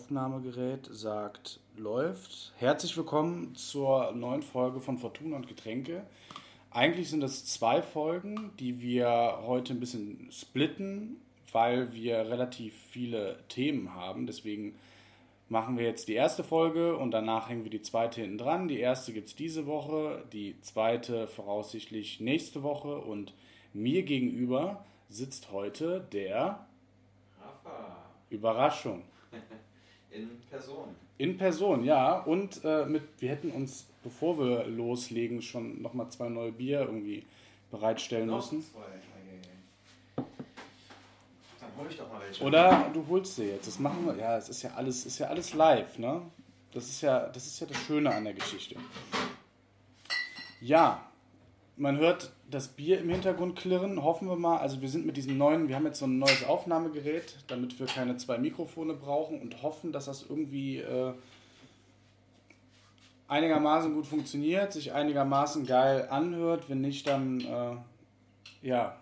Aufnahmegerät sagt, läuft. Herzlich willkommen zur neuen Folge von Fortuna und Getränke. Eigentlich sind es zwei Folgen, die wir heute ein bisschen splitten, weil wir relativ viele Themen haben. Deswegen machen wir jetzt die erste Folge und danach hängen wir die zweite hinten dran. Die erste gibt es diese Woche, die zweite voraussichtlich nächste Woche. Und mir gegenüber sitzt heute der... Rafa. Überraschung. In Person. In Person, ja. Und wir hätten uns, bevor wir loslegen, schon nochmal zwei neue Bier irgendwie bereitstellen müssen. Zwei. Dann hol ich doch mal welche. Oder du holst sie jetzt. Das machen wir. Ja, es ist ja alles live, ne? Das ist ja das Schöne an der Geschichte. Ja, man hört das Bier im Hintergrund klirren, hoffen wir mal. Also wir sind mit diesem neuen, wir haben jetzt so ein neues Aufnahmegerät, damit wir keine zwei Mikrofone brauchen und hoffen, dass das irgendwie einigermaßen gut funktioniert, sich einigermaßen geil anhört. Wenn nicht, dann, ja.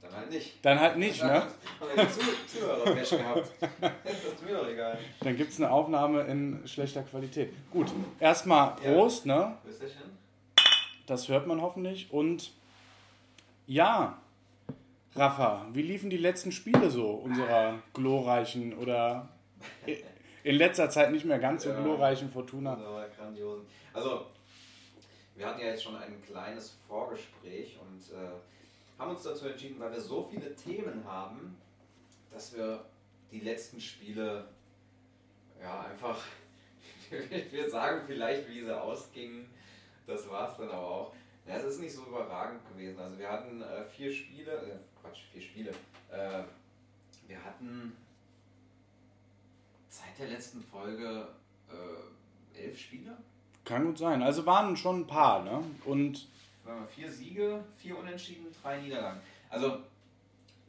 Dann halt nicht. Dann halt nicht, ne? Haben wir Zuhörer-Pech gehabt. Das ist mir doch egal. Dann gibt es eine Aufnahme in schlechter Qualität. Gut, erstmal Prost, ja. Ne? Das hört man hoffentlich. Und ja, Rafa, wie liefen die letzten Spiele so unserer glorreichen oder in letzter Zeit nicht mehr ganz so glorreichen Fortuna? Grandiosen. Also, wir hatten ja jetzt schon ein kleines Vorgespräch und haben uns dazu entschieden, weil wir so viele Themen haben, dass wir die letzten Spiele einfach, wir sagen vielleicht, wie sie ausgingen. Das war es dann aber auch. Ja, es ist nicht so überragend gewesen. Also wir hatten vier Spiele. Wir hatten seit der letzten Folge 11 Spiele. Kann gut sein. Also waren schon ein paar, ne? Und 4 Siege, 4 Unentschieden, 3 Niederlagen. Also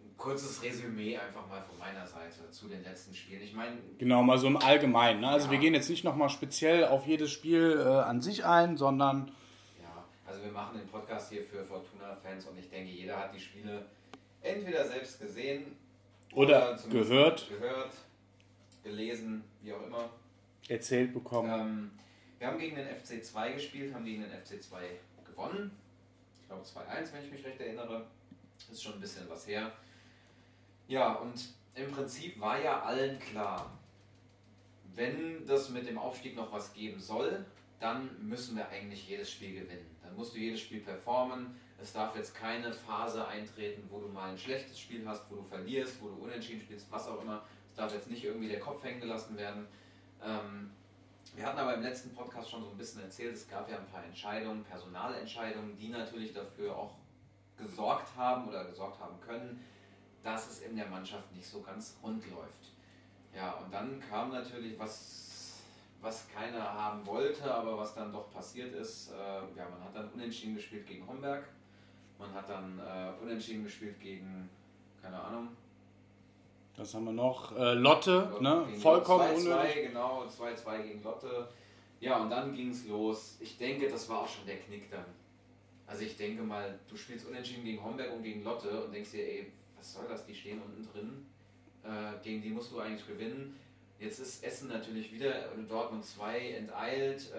ein kurzes Resümee einfach mal von meiner Seite zu den letzten Spielen. Ich meine... Genau, mal so im Allgemeinen. Ne? Also ja. Wir gehen jetzt nicht nochmal speziell auf jedes Spiel an sich ein, sondern... Ja, also wir machen den Podcast hier für Fortuna-Fans und ich denke, jeder hat die Spiele entweder selbst gesehen... Oder gehört, gelesen, wie auch immer. Erzählt bekommen. Wir haben gegen den FC 2 gespielt, haben gegen den FC 2 gewonnen. Ich glaube 2-1, wenn ich mich recht erinnere. Das ist schon ein bisschen was her. Ja, und im Prinzip war ja allen klar, wenn das mit dem Aufstieg noch was geben soll, dann müssen wir eigentlich jedes Spiel gewinnen. Dann musst du jedes Spiel performen. Es darf jetzt keine Phase eintreten, wo du mal ein schlechtes Spiel hast, wo du verlierst, wo du unentschieden spielst, was auch immer. Es darf jetzt nicht irgendwie der Kopf hängen gelassen werden. Wir hatten aber im letzten Podcast schon so ein bisschen erzählt, es gab ja ein paar Entscheidungen, Personalentscheidungen, die natürlich dafür auch gesorgt haben können, dass es in der Mannschaft nicht so ganz rund läuft. Ja, und dann kam natürlich was keiner haben wollte, aber was dann doch passiert ist. Man hat dann unentschieden gespielt gegen Homberg. Man hat dann unentschieden gespielt gegen, keine Ahnung. Das haben wir noch. Lotte, ne? Vollkommen unnötig. 2-2, genau. 2-2 gegen Lotte. Ja, und dann ging es los. Ich denke, das war auch schon der Knick dann. Also ich denke mal, du spielst unentschieden gegen Homberg und gegen Lotte und denkst dir, ey, was soll das, die stehen unten drin, gegen die musst du eigentlich gewinnen. Jetzt ist Essen natürlich wieder, Dortmund 2 enteilt,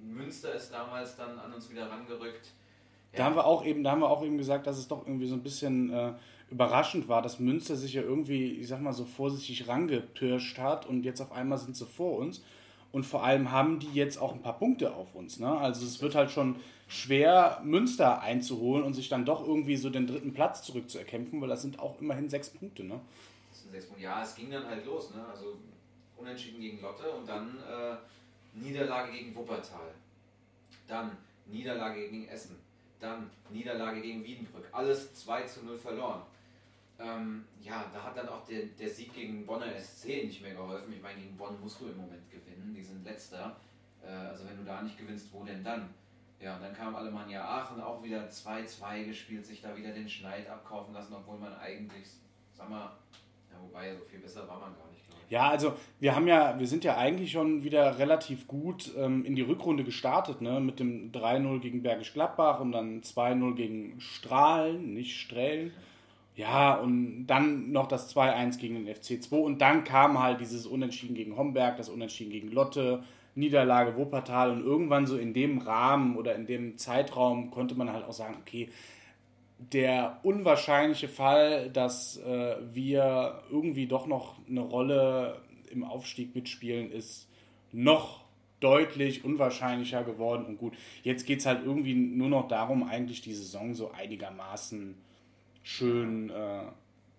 Münster ist damals dann an uns wieder rangerückt. Ja. Da haben wir auch eben gesagt, dass es doch irgendwie so ein bisschen überraschend war, dass Münster sich ja irgendwie, ich sag mal, so vorsichtig rangepirscht hat und jetzt auf einmal sind sie vor uns. Und vor allem haben die jetzt auch ein paar Punkte auf uns. Ne? Also es wird halt schon schwer, Münster einzuholen und sich dann doch irgendwie so den dritten Platz zurückzuerkämpfen, weil das sind auch immerhin 6 Punkte. Ne? Das sind 6 Punkte. Ja, es ging dann halt los. Ne? Also unentschieden gegen Lotte und dann Niederlage gegen Wuppertal. Dann Niederlage gegen Essen. Dann Niederlage gegen Wiedenbrück. Alles 2-0 verloren. Da hat dann auch der Sieg gegen Bonner SC nicht mehr geholfen. Ich meine, gegen Bonn musst du im Moment gewinnen, die sind Letzter. Also wenn du da nicht gewinnst, wo denn dann? Ja, und dann kam Alemannia Aachen, auch wieder 2-2 gespielt, sich da wieder den Schneid abkaufen lassen, obwohl man eigentlich, so viel besser war man gar nicht, glaube ich. Ja, also wir sind ja eigentlich schon wieder relativ gut in die Rückrunde gestartet, ne? Mit dem 3-0 gegen Bergisch Gladbach und dann 2-0 gegen Strahlen, nicht Strählen. Ja, und dann noch das 2-1 gegen den FC2 und dann kam halt dieses Unentschieden gegen Homberg, das Unentschieden gegen Lotte, Niederlage Wuppertal und irgendwann so in dem Rahmen oder in dem Zeitraum konnte man halt auch sagen, okay, der unwahrscheinliche Fall, dass wir irgendwie doch noch eine Rolle im Aufstieg mitspielen, ist noch deutlich unwahrscheinlicher geworden und gut, jetzt geht es halt irgendwie nur noch darum, eigentlich die Saison so einigermaßen schön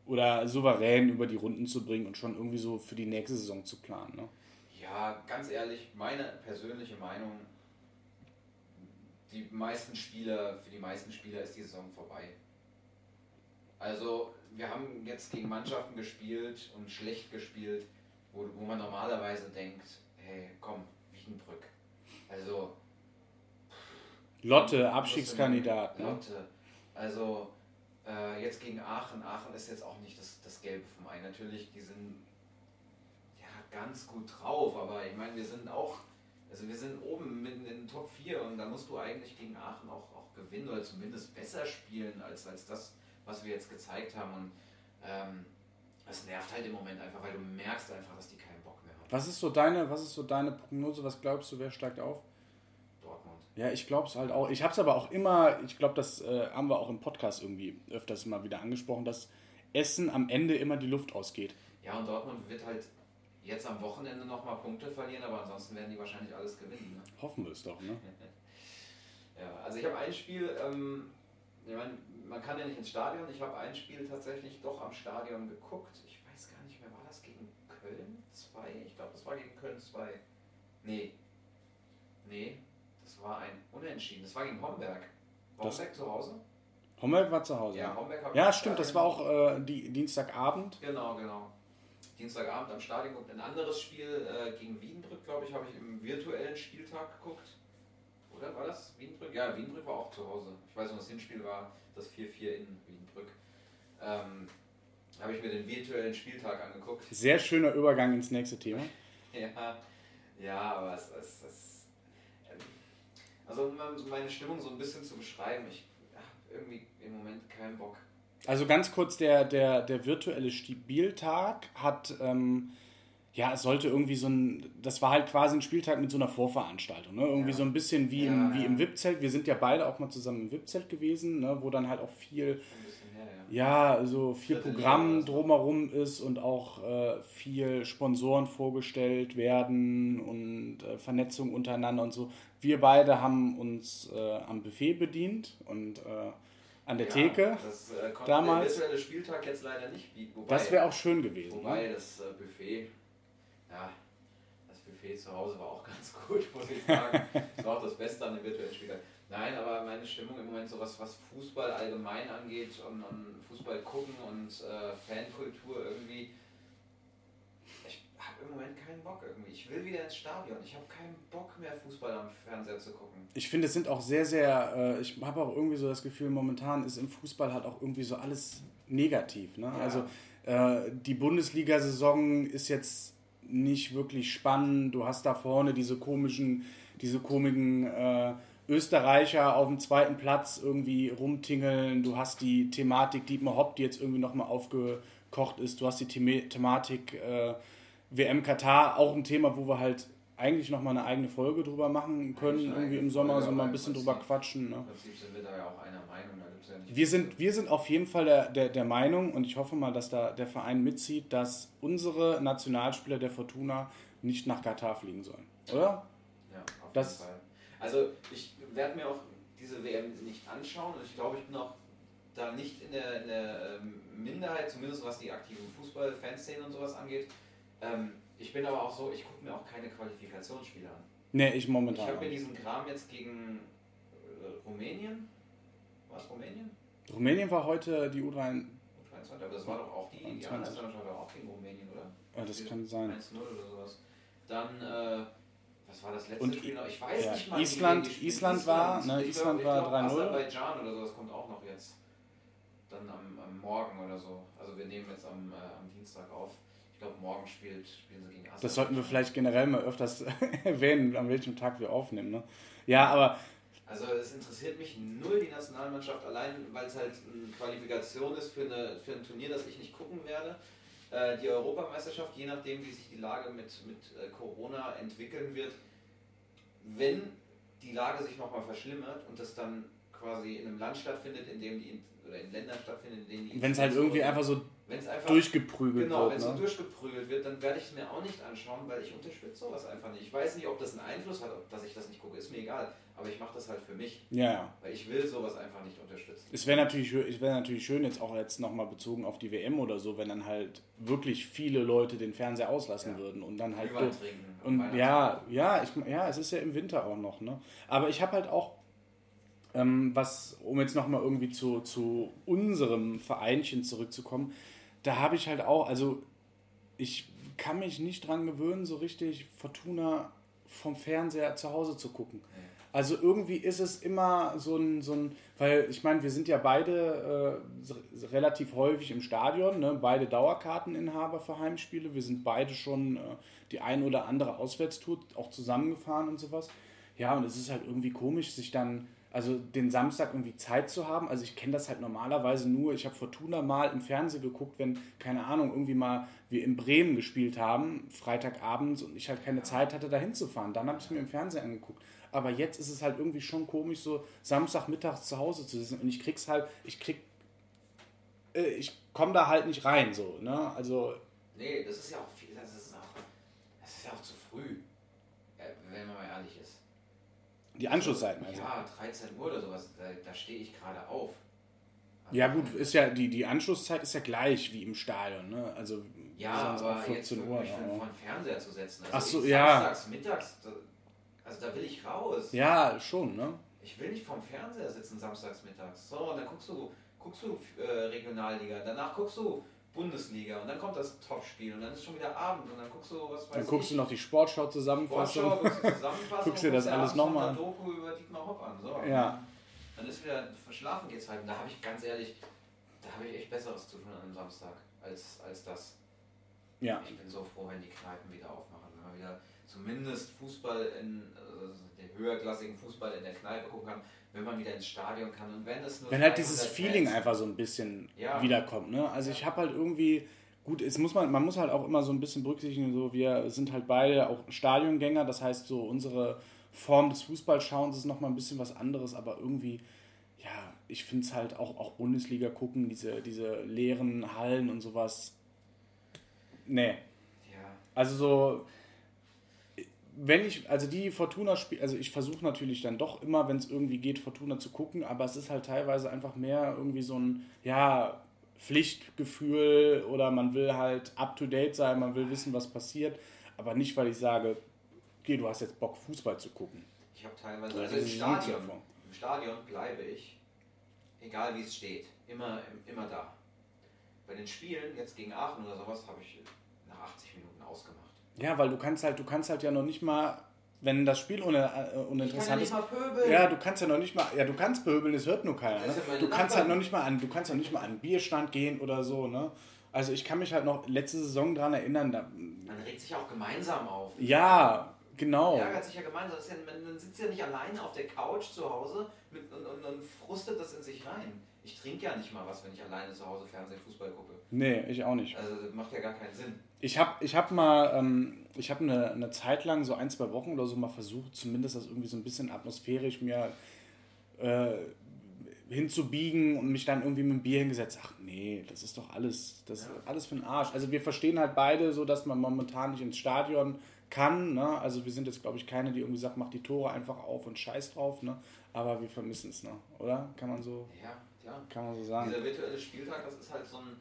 oder souverän über die Runden zu bringen und schon irgendwie so für die nächste Saison zu planen. Ne? Ja, ganz ehrlich, meine persönliche Meinung, für die meisten Spieler ist die Saison vorbei. Also wir haben jetzt gegen Mannschaften gespielt und schlecht gespielt, wo man normalerweise denkt, hey, komm, Wiedenbrück. Also Lotte, Abstiegskandidat. Lotte, also jetzt gegen Aachen. Aachen ist jetzt auch nicht das Gelbe vom Ei. Natürlich, die sind ja ganz gut drauf, aber ich meine, wir sind oben mitten in den Top 4 und da musst du eigentlich gegen Aachen auch gewinnen oder zumindest besser spielen als das, was wir jetzt gezeigt haben. Und das nervt halt im Moment einfach, weil du merkst einfach, dass die keinen Bock mehr haben. Was ist so deine Prognose? Was glaubst du, wer steigt auf? Dortmund. Ja, ich glaube es halt auch. Ich habe es aber auch immer, ich glaube, das haben wir auch im Podcast irgendwie öfters mal wieder angesprochen, dass Essen am Ende immer die Luft ausgeht. Ja, und Dortmund wird halt jetzt am Wochenende nochmal Punkte verlieren, aber ansonsten werden die wahrscheinlich alles gewinnen. Ne? Hoffen wir es doch, ne? Ja, also ich habe ein Spiel, ich meine, man kann ja nicht ins Stadion, ich habe ein Spiel tatsächlich doch am Stadion geguckt. Ich weiß gar nicht mehr, war das gegen Köln 2? Ich glaube, das war gegen Köln 2. Nee, das war ein Unentschieden. Das war gegen Homberg. War Homberg zu Hause? Homberg war zu Hause. Ja, Homberg hat stimmt, das war auch Dienstagabend. Genau. Dienstagabend am Stadion guckt. Ein anderes Spiel gegen Wiedenbrück, glaube ich, habe ich im virtuellen Spieltag geguckt. Oder war das Wiedenbrück? Ja, Wiedenbrück war auch zu Hause. Ich weiß nicht, das Hinspiel war das 4-4 in Wiedenbrück. Habe ich mir den virtuellen Spieltag angeguckt. Sehr schöner Übergang ins nächste Thema. ja, aber es also um meine Stimmung so ein bisschen zu beschreiben, ich habe irgendwie im Moment keinen Bock. Also ganz kurz, der virtuelle Spieltag hat, es sollte irgendwie das war halt quasi ein Spieltag mit so einer Vorveranstaltung, ne? Irgendwie so ein bisschen wie im VIP-Zelt. Wir sind ja beide auch mal zusammen im VIP-Zelt gewesen, ne? Wo dann halt auch viel, so viel Programm drumherum ist und auch viel Sponsoren vorgestellt werden und Vernetzung untereinander und so. Wir beide haben uns am Buffet bedient und an der Theke. Das konnte damals der virtuelle Spieltag jetzt leider nicht bieten. Wobei, das wäre auch schön gewesen. Wobei das Buffet, das Buffet zu Hause war auch ganz gut, muss ich sagen. Das war auch das Beste an dem virtuellen Spieltag. Nein, aber meine Stimmung im Moment, so was Fußball allgemein angeht und Fußball gucken und Fankultur irgendwie, ich habe im Moment keinen Bock irgendwie. Ich will wieder ins Stadion. Ich habe keinen Bock mehr, Fußball am Fernseher zu gucken. Ich finde, es sind auch sehr, sehr, ich habe auch irgendwie so das Gefühl, momentan ist im Fußball halt auch irgendwie so alles negativ. Ne? Ja. Also die Bundesliga-Saison ist jetzt nicht wirklich spannend. Du hast da vorne diese komischen Österreicher auf dem zweiten Platz irgendwie rumtingeln. Du hast die Thematik Dietmar Hopp, die jetzt irgendwie nochmal aufgekocht ist. Du hast die Thematik WM Katar, auch ein Thema, wo wir halt eigentlich nochmal eine eigene Folge drüber machen können, irgendwie im Sommer so mal ein bisschen drüber quatschen. Ne? Im Prinzip sind wir da ja auch einer Meinung. Da gibt's ja nicht wir sind auf jeden Fall der Meinung und ich hoffe mal, dass da der Verein mitzieht, dass unsere Nationalspieler der Fortuna nicht nach Katar fliegen sollen, oder? Ja, auf jeden Fall. Also ich werde mir auch diese WM nicht anschauen und ich glaube, ich bin auch da nicht in der Minderheit, zumindest was die aktiven Fußball-Fanszenen und sowas angeht. Ich bin aber auch so, ich gucke mir auch keine Qualifikationsspiele an. Nee, ich momentan. Ich habe mir diesen Kram jetzt gegen Rumänien. War es Rumänien? Rumänien war heute die U23. Aber das war doch auch die andere Nationalmannschaft war auch gegen Rumänien, oder? Ja, das kann sein. 1-0 oder sowas. Dann, was war das letzte Spiel noch? Ich weiß nicht mal. Island war, ne? Island war 3-0. Aserbaidschan oder sowas kommt auch noch jetzt. Dann am Morgen oder so. Also wir nehmen jetzt am Dienstag auf. Ich glaube, morgen spielen sie gegen Aserbaidschan. Das sollten wir vielleicht generell mal öfters erwähnen, an welchem Tag wir aufnehmen. Ne? Ja, aber Also es interessiert mich null, die Nationalmannschaft, allein weil es halt eine Qualifikation ist für ein Turnier, das ich nicht gucken werde. Die Europameisterschaft, je nachdem wie sich die Lage mit Corona entwickeln wird, wenn die Lage sich nochmal verschlimmert und das dann quasi in einem Land stattfindet, in dem die, oder in Ländern stattfindet, in denen die... Wenn es halt irgendwie einfach so durchgeprügelt wird. Genau, wenn es so durchgeprügelt wird, dann werde ich es mir auch nicht anschauen, weil ich unterstütze sowas einfach nicht. Ich weiß nicht, ob das einen Einfluss hat, dass ich das nicht gucke, ist mir egal. Aber ich mache das halt für mich. Ja. Weil ich will sowas einfach nicht unterstützen. Es wäre natürlich schön, jetzt nochmal bezogen auf die WM oder so, wenn dann halt wirklich viele Leute den Fernseher auslassen würden und dann halt... Und es ist ja im Winter auch noch, ne? Aber ich habe halt auch... um jetzt nochmal irgendwie zu unserem Vereinchen zurückzukommen, da habe ich halt auch, also ich kann mich nicht dran gewöhnen, so richtig Fortuna vom Fernseher zu Hause zu gucken. Also irgendwie ist es immer so ein weil ich meine, wir sind ja beide relativ häufig im Stadion, ne? Beide Dauerkarteninhaber für Heimspiele, wir sind beide schon die ein oder andere Auswärtstour auch zusammengefahren und sowas. Ja, und es ist halt irgendwie komisch, sich dann... Also den Samstag irgendwie Zeit zu haben, also ich kenne das halt normalerweise nur, ich habe Fortuna mal im Fernsehen geguckt, wenn, keine Ahnung, irgendwie mal wir in Bremen gespielt haben, freitagabends und ich halt keine Zeit hatte, da hinzufahren. Dann habe ich es mir im Fernsehen angeguckt. Aber jetzt ist es halt irgendwie schon komisch, so Samstagmittags zu Hause zu sitzen und ich komme da halt nicht rein, so, ne, also... Nee, das ist ja auch viel, das ist ja auch zu früh, wenn man mal ehrlich ist. Die Anschlusszeiten also. Ja, 13 Uhr oder sowas, da stehe ich gerade auf. Also ja gut, ist ja die Anschlusszeit ist ja gleich wie im Stadion, ne? Also ja, aber 14 jetzt Uhr, mich vor den Fernseher zu setzen. Also samstags, mittags, also da will ich raus. Ja, schon, ne? Ich will nicht vorm Fernseher sitzen samstags, mittags. So, und dann guckst du Regionalliga, danach guckst du Bundesliga und dann kommt das Topspiel und dann ist schon wieder Abend und dann guckst du du noch die Sportschau-Zusammenfassung. Guckst dir das alles nochmal an. Doku über Dietmar Hopp an. So. Ja. Dann ist wieder verschlafen geht's halt. Und da habe ich ganz ehrlich, echt Besseres zu tun an einem Samstag als das. Ja. Ich bin so froh, wenn die Kneipen wieder aufmachen, wenn man wieder zumindest Fußball den höherklassigen Fußball in der Kneipe gucken kann, wenn man wieder ins Stadion kann und wenn es nur... Wenn halt dieses Feeling einfach so ein bisschen wiederkommt, ne? Also ich habe halt irgendwie... Gut, man muss halt auch immer so ein bisschen berücksichtigen, so wir sind halt beide auch Stadiongänger, das heißt so unsere Form des Fußballschauens ist nochmal ein bisschen was anderes, aber irgendwie, ja, ich finde es halt auch Bundesliga gucken, diese leeren Hallen und sowas. Nee. Ja. Also so... die Fortuna spielt, also ich versuche natürlich dann doch immer, wenn es irgendwie geht, Fortuna zu gucken, aber es ist halt teilweise einfach mehr irgendwie so ein, Pflichtgefühl oder man will halt up-to-date sein, man will wissen, was passiert, aber nicht, weil ich sage, du hast jetzt Bock, Fußball zu gucken. Ich habe teilweise, im Stadion bleibe ich, egal wie es steht, immer da. Bei den Spielen, jetzt gegen Aachen oder sowas, habe ich nach 80 Minuten ausgemacht. Ja, weil du kannst halt ja noch nicht mal, wenn das Spiel uninteressant ist. Du kannst pöbeln, das hört nur keiner. Ne? Du kannst ja noch nicht mal an einen Bierstand gehen oder so, ne? Also ich kann mich halt noch letzte Saison dran erinnern, man regt sich auch gemeinsam auf. Ja, genau. Man ärgert sich ja gemeinsam, man sitzt ja nicht alleine auf der Couch zu Hause und frustet das in sich rein. Ich trinke ja nicht mal was, wenn ich alleine zu Hause Fernsehfußball gucke. Nee, ich auch nicht. Also das macht ja gar keinen Sinn. Ich habe eine Zeit lang, so 1-2 Wochen oder so mal versucht, zumindest das irgendwie so ein bisschen atmosphärisch mir hinzubiegen und mich dann irgendwie mit dem Bier hingesetzt. Ach nee, das ist doch alles, alles für den Arsch. Also wir verstehen halt beide so, dass man momentan nicht ins Stadion kann, ne? Also wir sind jetzt, glaube ich, keine, die irgendwie sagt, mach die Tore einfach auf und scheiß drauf, ne? Aber wir vermissen es, ne? Oder? Kann man so... Ja. Ja. Kann man so sagen. Dieser virtuelle Spieltag, das ist halt so ein...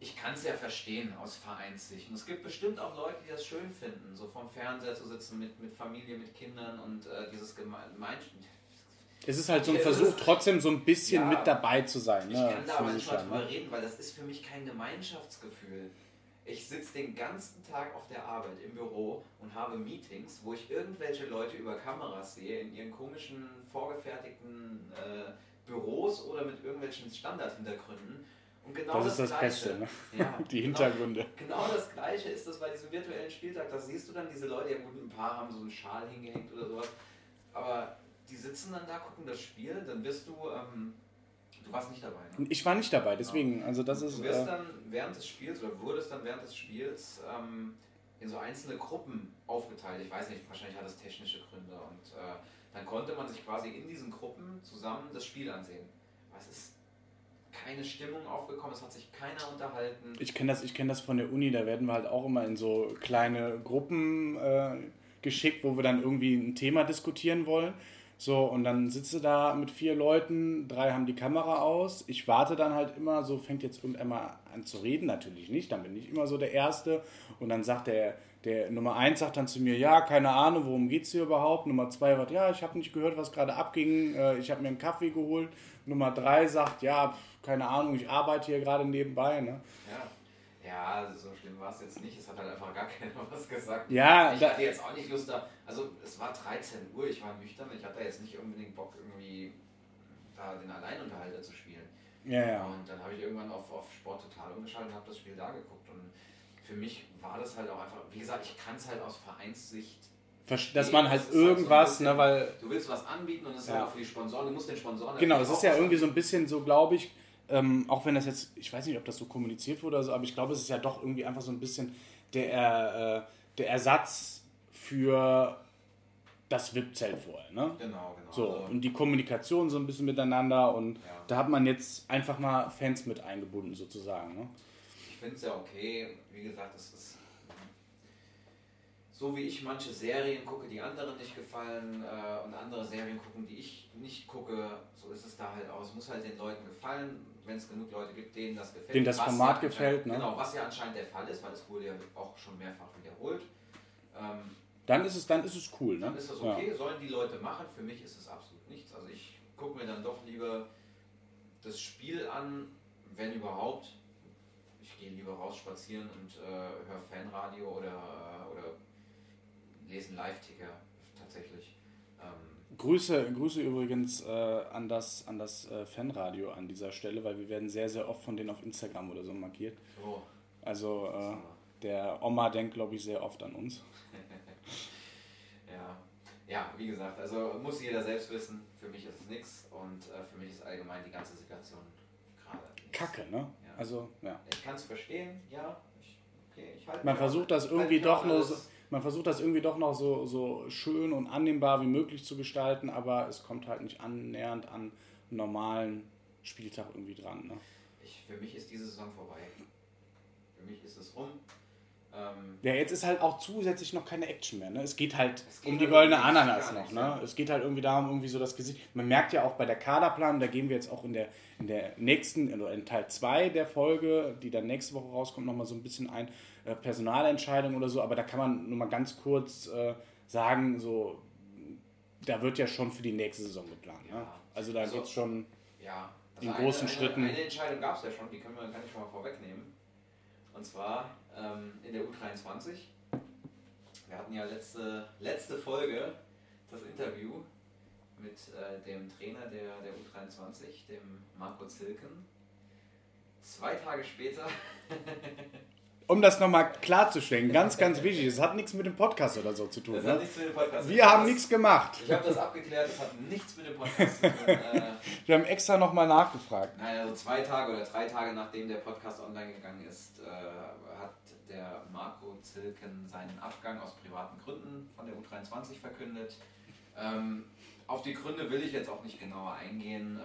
Ich kann es ja verstehen aus Vereinssicht. Und es gibt bestimmt auch Leute, die das schön finden, so vorm Fernseher zu sitzen mit Familie, mit Kindern und dieses Gemeinschaft. Es ist halt so ein Versuch, trotzdem so ein bisschen mit dabei zu sein. Ich kann da aber nicht mal drüber reden, weil das ist für mich kein Gemeinschaftsgefühl. Ich sitze den ganzen Tag auf der Arbeit im Büro und habe Meetings, wo ich irgendwelche Leute über Kameras sehe, in ihren komischen, vorgefertigten... Büros oder mit irgendwelchen Standardhintergründen. Und genau das ist das Beste, ne? Ja, die Hintergründe. Genau das Gleiche ist das bei diesem virtuellen Spieltag. Da siehst du dann diese Leute, ja gut, ein paar haben so einen Schal hingehängt oder sowas. Aber die sitzen dann da, gucken das Spiel, dann wirst du, du warst nicht dabei, ne? Ich war nicht dabei, deswegen, genau. Also das ist... Du wirst dann während des Spiels, oder wurdest dann während des Spiels in so einzelne Gruppen aufgeteilt, ich weiß nicht, wahrscheinlich hat das technische Gründe und dann konnte man sich quasi in diesen Gruppen zusammen das Spiel ansehen. Aber es ist keine Stimmung aufgekommen, es hat sich keiner unterhalten. Ich kenn das von der Uni, da werden wir halt auch immer in so kleine Gruppen geschickt, wo wir dann irgendwie ein Thema diskutieren wollen. So, und dann sitze da mit 4 Leuten, 3 haben die Kamera aus. Ich warte dann halt immer, so fängt jetzt irgendwann mal an zu reden, natürlich nicht, dann bin ich immer so der Erste. Und dann sagt der Nummer 1 sagt dann zu mir, ja, keine Ahnung, worum geht's hier überhaupt? Nummer 2 sagt, ja, ich habe nicht gehört, was gerade abging, ich habe mir einen Kaffee geholt. Nummer 3 sagt, ja, keine Ahnung, ich arbeite hier gerade nebenbei, ne? Ja. Ja, also so schlimm war es jetzt nicht. Es hat halt einfach gar keiner was gesagt. Ja, ich hatte jetzt auch nicht Lust da. Also es war 13 Uhr, ich war nüchtern. Ich hatte jetzt nicht unbedingt Bock, irgendwie da den Alleinunterhalter zu spielen. Ja, ja. Und dann habe ich irgendwann auf Sport Total umgeschaltet und habe das Spiel da geguckt. Und für mich war das halt auch einfach, wie gesagt, ich kann es halt aus Vereinssicht dass man halt das irgendwas, halt so bisschen, ne, weil... Du willst was anbieten und das ist halt auch für die Sponsoren, du musst den Sponsoren... Genau, das ist ja irgendwie so ein bisschen so, glaube ich, auch wenn das jetzt, ich weiß nicht, ob das so kommuniziert wurde, oder so, aber ich glaube, es ist ja doch irgendwie einfach so ein bisschen der Ersatz für das VIP-Zelt vorher. Ne? Genau. So, also, und die Kommunikation so ein bisschen miteinander und da hat man jetzt einfach mal Fans mit eingebunden sozusagen. Ne? Ich finde es ja okay, wie gesagt, es ist so wie ich manche Serien gucke, die anderen nicht gefallen und andere Serien gucken, die ich nicht gucke, so ist es da halt auch. Es muss halt den Leuten gefallen, wenn es genug Leute gibt, denen das gefällt. Denen das Format gefällt, ne? Genau, was ja anscheinend der Fall ist, weil es wurde ja auch schon mehrfach wiederholt. Dann ist es cool, ne? Dann ist das okay, sollen die Leute machen, für mich ist es absolut nichts. Also ich gucke mir dann doch lieber das Spiel an, wenn überhaupt. Ich gehe lieber raus spazieren und höre Fanradio oder lesen Live-Ticker tatsächlich. Grüße übrigens an das Fanradio an dieser Stelle, weil wir werden sehr, sehr oft von denen auf Instagram oder so markiert. Oh. Also der Oma denkt, glaube ich, sehr oft an uns. Ja, wie gesagt, also muss jeder selbst wissen, für mich ist es nichts und für mich ist allgemein die ganze Situation gerade Kacke, ne? Ja. Also, ja. Ich kann es verstehen, ich halte... Man versucht das irgendwie doch nur... Man versucht das irgendwie doch noch so schön und annehmbar wie möglich zu gestalten, aber es kommt halt nicht annähernd an einen normalen Spieltag irgendwie dran. Ne? Für mich ist diese Saison vorbei. Für mich ist es rum. Jetzt ist halt auch zusätzlich noch keine Action mehr. Ne? Es geht halt um die goldene Ananas noch. Ne? Es geht halt irgendwie darum, irgendwie so das Gesicht. Man merkt ja auch bei der Kaderplanung, da gehen wir jetzt auch in der nächsten, oder in Teil 2 der Folge, die dann nächste Woche rauskommt, nochmal so ein bisschen ein. Personalentscheidung oder so, aber da kann man nur mal ganz kurz sagen, so, da wird ja schon für die nächste Saison geplant. Ja. Ne? Also da geht es schon in großen Schritten. Eine Entscheidung gab es ja schon, die kann ich schon mal vorwegnehmen. Und zwar in der U23. Wir hatten ja letzte Folge das Interview mit dem Trainer der U23, dem Marco Zilken. 2 Tage später... Um das nochmal klarzustellen, ganz, ganz wichtig, es hat nichts mit dem Podcast oder so zu tun. Das hat nichts mit dem Podcast. Wir haben nichts gemacht. Ich habe das abgeklärt, es hat nichts mit dem Podcast zu tun. Wir haben extra nochmal nachgefragt. Nein, also 2 Tage oder 3 Tage, nachdem der Podcast online gegangen ist, hat der Marco Zilken seinen Abgang aus privaten Gründen von der U23 verkündet. Auf die Gründe will ich jetzt auch nicht genauer eingehen.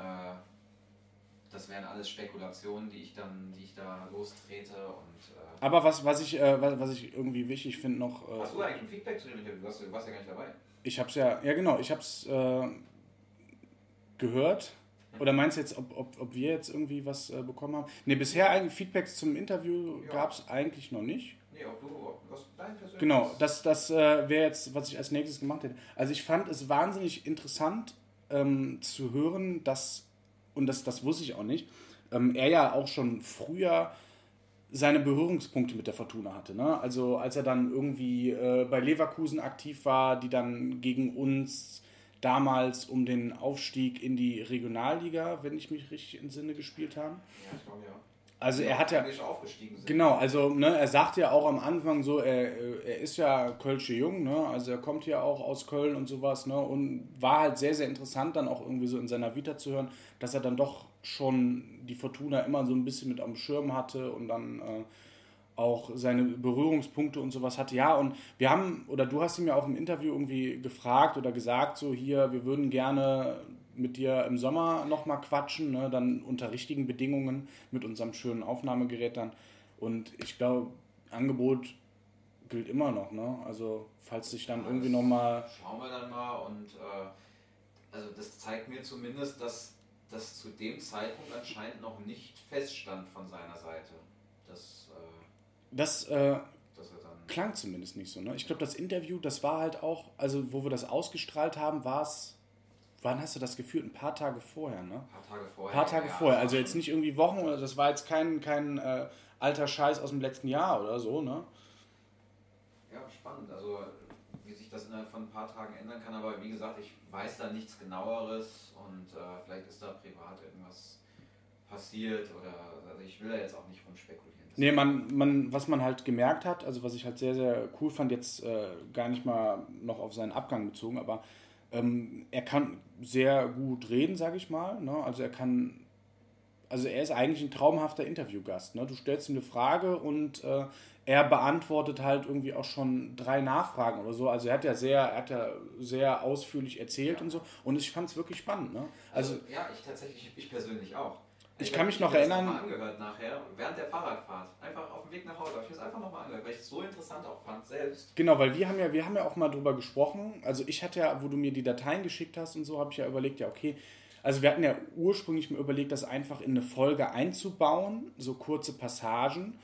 Das wären alles Spekulationen, die ich da lostrete. Aber was ich irgendwie wichtig finde noch... Hast du eigentlich ein Feedback zu dem Interview? Du warst ja gar nicht dabei. Ich hab's ich hab's gehört. Oder meinst du jetzt, ob wir jetzt irgendwie was bekommen haben? Ne, bisher eigentlich Feedbacks zum Interview gab's eigentlich noch nicht. Nee, auch du, was dein persönliches... Genau, das wäre jetzt, was ich als nächstes gemacht hätte. Also ich fand es wahnsinnig interessant zu hören, dass... Und das wusste ich auch nicht, er ja auch schon früher seine Berührungspunkte mit der Fortuna hatte. Ne? Also als er dann irgendwie bei Leverkusen aktiv war, die dann gegen uns damals um den Aufstieg in die Regionalliga, wenn ich mich richtig entsinne, gespielt haben. Ja, ich glaube, Also er hat ja, aufgestiegen sind. Genau, also ne, er sagt ja auch am Anfang so, er ist ja Kölsche Jung, ne, also er kommt ja auch aus Köln und sowas, ne, und war halt sehr, sehr interessant dann auch irgendwie so in seiner Vita zu hören, dass er dann doch schon die Fortuna immer so ein bisschen mit am Schirm hatte und dann auch seine Berührungspunkte und sowas hatte. Ja, und wir haben, oder du hast ihn ja auch im Interview irgendwie gefragt oder gesagt, so hier, wir würden gerne mit dir im Sommer nochmal quatschen, ne? Dann unter richtigen Bedingungen mit unserem schönen Aufnahmegerät dann. Und ich glaube, Angebot gilt immer noch, ne? Also falls sich dann ja, irgendwie nochmal... Schauen wir dann mal und also das zeigt mir zumindest, dass das zu dem Zeitpunkt anscheinend noch nicht feststand von seiner Seite. Das klang zumindest nicht so, ne? Ich glaube, das Interview, das war halt auch, also wo wir das ausgestrahlt haben, war es... Wann hast du das geführt? Ein paar Tage vorher, ne? Ein paar Tage vorher. Also jetzt nicht irgendwie Wochen oder das war jetzt kein alter Scheiß aus dem letzten Jahr oder so, ne? Ja, spannend. Also wie sich das innerhalb von ein paar Tagen ändern kann, aber wie gesagt, ich weiß da nichts Genaueres und vielleicht ist da privat irgendwas passiert oder also ich will da jetzt auch nicht rumspekulieren. Nee, was man halt gemerkt hat, also was ich halt sehr, sehr cool fand, jetzt gar nicht mal noch auf seinen Abgang bezogen, aber er kann sehr gut reden, sage ich mal, ne? Also er ist eigentlich ein traumhafter Interviewgast, ne? Du stellst ihm eine Frage und er beantwortet halt irgendwie auch schon 3 Nachfragen oder so, also er hat ja sehr ausführlich erzählt, ja. Und so, und ich fand es wirklich spannend, ne? Also ja, ich persönlich auch. Ich kann mich noch erinnern. Ich habe das nochmal angehört nachher, während der Fahrradfahrt. Einfach auf dem Weg nach Hause. Ich habe es einfach nochmal angehört, weil ich es so interessant auch fand selbst. Genau, weil wir haben ja auch mal drüber gesprochen. Also ich hatte ja, wo du mir die Dateien geschickt hast und so, habe ich ja überlegt, ja okay. Also wir hatten ja ursprünglich mal überlegt, das einfach in eine Folge einzubauen, so kurze Passagen.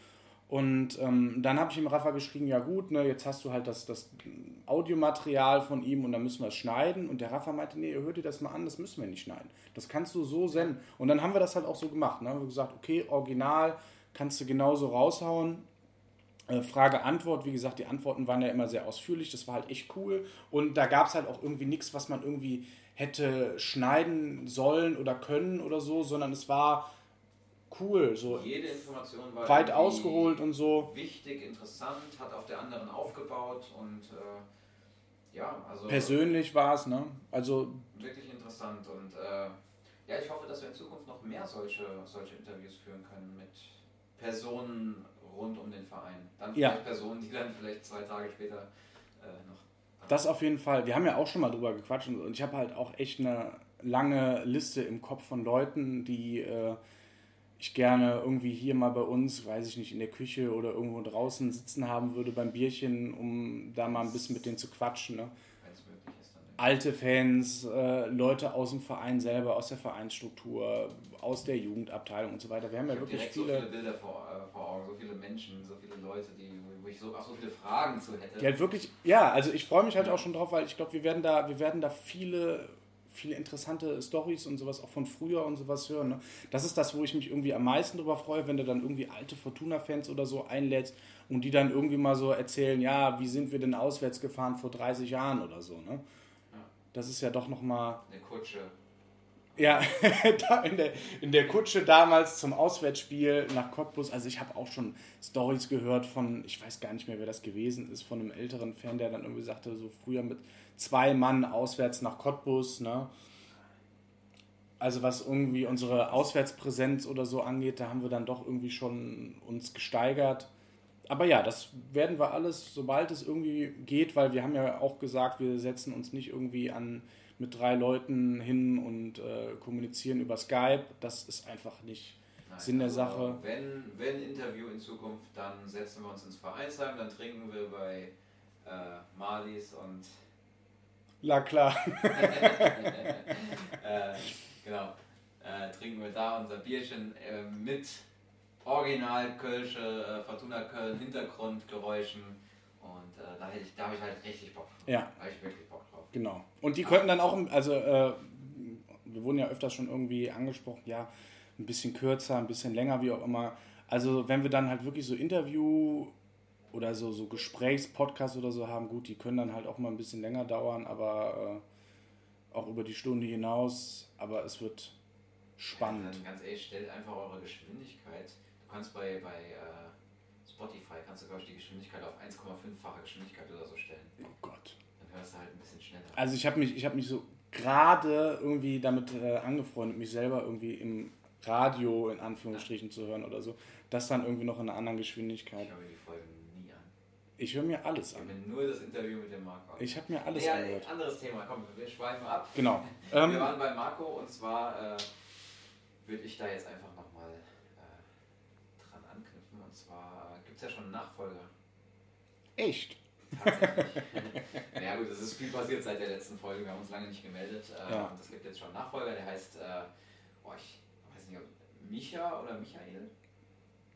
Und dann habe ich dem Rafa geschrieben, ja gut, ne, jetzt hast du halt das Audiomaterial von ihm und dann müssen wir es schneiden. Und der Rafa meinte, nee, hör dir das mal an, das müssen wir nicht schneiden. Das kannst du so senden. Und dann haben wir das halt auch so gemacht. Ne? Wir haben gesagt, okay, Original kannst du genauso raushauen. Frage, Antwort, wie gesagt, die Antworten waren ja immer sehr ausführlich. Das war halt echt cool. Und da gab es halt auch irgendwie nichts, was man irgendwie hätte schneiden sollen oder können oder so, sondern es war... cool, so jede Information war weit ausgeholt und so. Wichtig, interessant, hat auf der anderen aufgebaut und ja, also... persönlich war es, ne? Also... wirklich interessant und ja, ich hoffe, dass wir in Zukunft noch mehr solche Interviews führen können mit Personen rund um den Verein. Dann vielleicht ja. Personen, die dann vielleicht 2 Tage später noch... Das auf jeden Fall. Wir haben ja auch schon mal drüber gequatscht und ich habe halt auch echt eine lange Liste im Kopf von Leuten, die... ich gerne irgendwie hier mal bei uns, weiß ich nicht, in der Küche oder irgendwo draußen sitzen haben würde beim Bierchen, um da mal ein bisschen mit denen zu quatschen. Ne? Wenn's möglich ist, dann alte Fans, Leute aus dem Verein selber, aus der Vereinsstruktur, aus der Jugendabteilung und so weiter. Wir haben ja wirklich viele... so viele Bilder vor Augen, so viele Menschen, so viele Leute, wo ich so, auch so viele Fragen zu hätte. Die halt wirklich, ja, also ich freue mich halt auch schon drauf, weil ich glaube, wir werden da viele interessante Storys und sowas auch von früher und sowas hören. Ne? Das ist das, wo ich mich irgendwie am meisten drüber freue, wenn du dann irgendwie alte Fortuna-Fans oder so einlädst und die dann irgendwie mal so erzählen, ja, wie sind wir denn auswärts gefahren vor 30 Jahren oder so. Ne? Ja. Das ist ja doch nochmal... eine Kutsche. Ja, in der Kutsche damals zum Auswärtsspiel nach Cottbus. Also ich habe auch schon Storys gehört von, ich weiß gar nicht mehr, wer das gewesen ist, von einem älteren Fan, der dann irgendwie sagte, so früher mit 2 Mann auswärts nach Cottbus, ne? Also was irgendwie unsere Auswärtspräsenz oder so angeht, da haben wir dann doch irgendwie schon uns gesteigert. Aber ja, das werden wir alles, sobald es irgendwie geht, weil wir haben ja auch gesagt, wir setzen uns nicht irgendwie an... mit 3 Leuten hin und kommunizieren über Skype, das ist einfach nicht Sinn der Sache. Wenn Interview in Zukunft, dann setzen wir uns ins Vereinsheim, dann trinken wir bei Marlies und... La klar. Genau. Trinken wir da unser Bierchen mit original Kölsche, Fortuna Köln Hintergrundgeräuschen und da habe ich halt richtig Bock drauf. Ja. Da habe ich wirklich Bock drauf. Genau. Und die könnten dann auch, also wir wurden ja öfters schon irgendwie angesprochen, ja, ein bisschen kürzer, ein bisschen länger, wie auch immer. Also wenn wir dann halt wirklich so Interview oder so Gesprächspodcasts oder so haben, gut, die können dann halt auch mal ein bisschen länger dauern, aber auch über die Stunde hinaus, aber es wird spannend. Ja, dann ganz ehrlich, stellt einfach eure Geschwindigkeit. kannst bei Spotify, kannst du, glaube ich, die Geschwindigkeit auf 1,5-fache Geschwindigkeit oder so stellen. Oh Gott. Dann hörst du halt ein bisschen schneller. Also ich hab mich so gerade irgendwie damit angefreundet, mich selber irgendwie im Radio, in Anführungsstrichen, zu hören oder so. Das dann irgendwie noch in einer anderen Geschwindigkeit. Ich höre mir die Folgen nie an. Ich höre mir alles an. Ich habe nur das Interview mit dem Marco. Ich habe mir alles angehört. Anderes Thema, komm, wir schweifen ab. Genau. Wir waren bei Marco und zwar würde ich da jetzt einfach nochmal dran anknüpfen. Und zwar gibt es ja schon einen Nachfolger. Echt? Tatsächlich. Naja gut, es ist viel passiert seit der letzten Folge. Wir haben uns lange nicht gemeldet. Und es gibt jetzt schon einen Nachfolger, der heißt, ich weiß nicht, ob Micha oder Michael?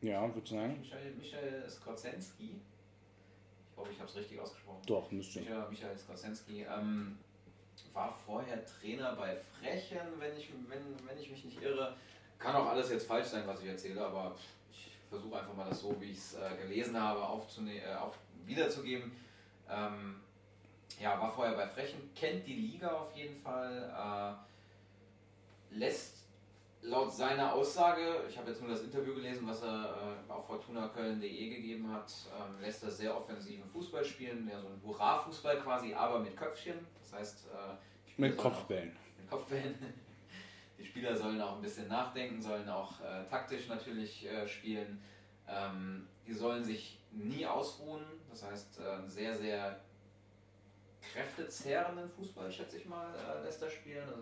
Ja, würde ich sagen. Michael Skoczynski. Ich hoffe, ich habe es richtig ausgesprochen. Doch, müsste ich. Michael Skoczynski war vorher Trainer bei Frechen, wenn ich mich nicht irre. Kann auch alles jetzt falsch sein, was ich erzähle, aber ich versuche einfach mal das so, wie ich es gelesen habe, wiederzugeben. War vorher bei Frechen, kennt die Liga auf jeden Fall, lässt laut seiner Aussage, ich habe jetzt nur das Interview gelesen, was er auf fortunaköln.de gegeben hat, lässt er sehr offensiven Fußball spielen, ja, so ein Hurra-Fußball quasi, aber mit Köpfchen. Das heißt, mit Kopfbällen. Die Spieler sollen auch ein bisschen nachdenken, sollen auch taktisch natürlich spielen. Die sollen sich nie ausruhen. Das heißt, sehr, sehr kräftezehrenden Fußball, schätze ich mal, lässt er spielen. Also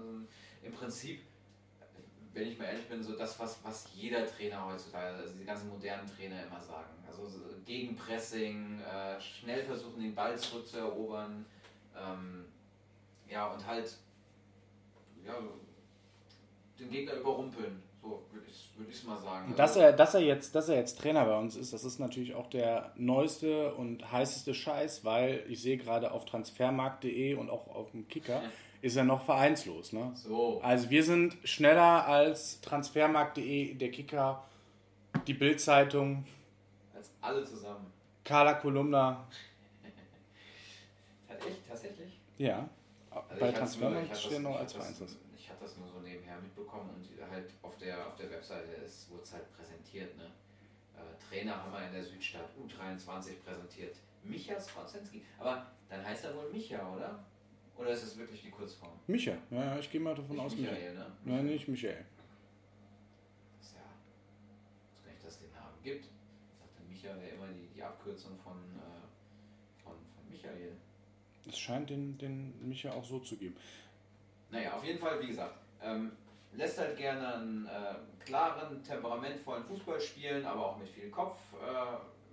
im Prinzip, wenn ich mal ehrlich bin, so das, was jeder Trainer heutzutage, also die ganzen modernen Trainer immer sagen. Also so Gegenpressing, schnell versuchen, den Ball zurückzuerobern, und halt den Gegner überrumpeln, so würde ich es mal sagen. Und dass er jetzt Trainer bei uns ist, das ist natürlich auch der neueste und heißeste Scheiß, weil ich sehe gerade auf transfermarkt.de und auch auf dem Kicker, ist er noch vereinslos. Ne? So. Also wir sind schneller als transfermarkt.de, der Kicker, die Bild-Zeitung. Als alle zusammen. Carla Kolumna. Tatsächlich? Ja. Also bei Transfermarkt stehen noch als vereinslos. Ich hatte das nur so nebenher mitbekommen und halt auf der Webseite wurde es halt präsentiert. Ne? Trainer haben wir in der Südstadt U23 präsentiert. Micha Skoczynski. Aber dann heißt er wohl Micha, oder? Oder ist es wirklich die Kurzform? Micha, ja, ich gehe mal davon aus. Michael, ne? Nein, nicht Michael. Das ist ja, ich weiß gar nicht, dass es den Namen gibt. Ich dachte, Micha wäre immer die Abkürzung von Michael. Es scheint den Micha auch so zu geben. Naja, auf jeden Fall, wie gesagt, lässt halt gerne einen klaren, temperamentvollen Fußball spielen, aber auch mit viel Kopf.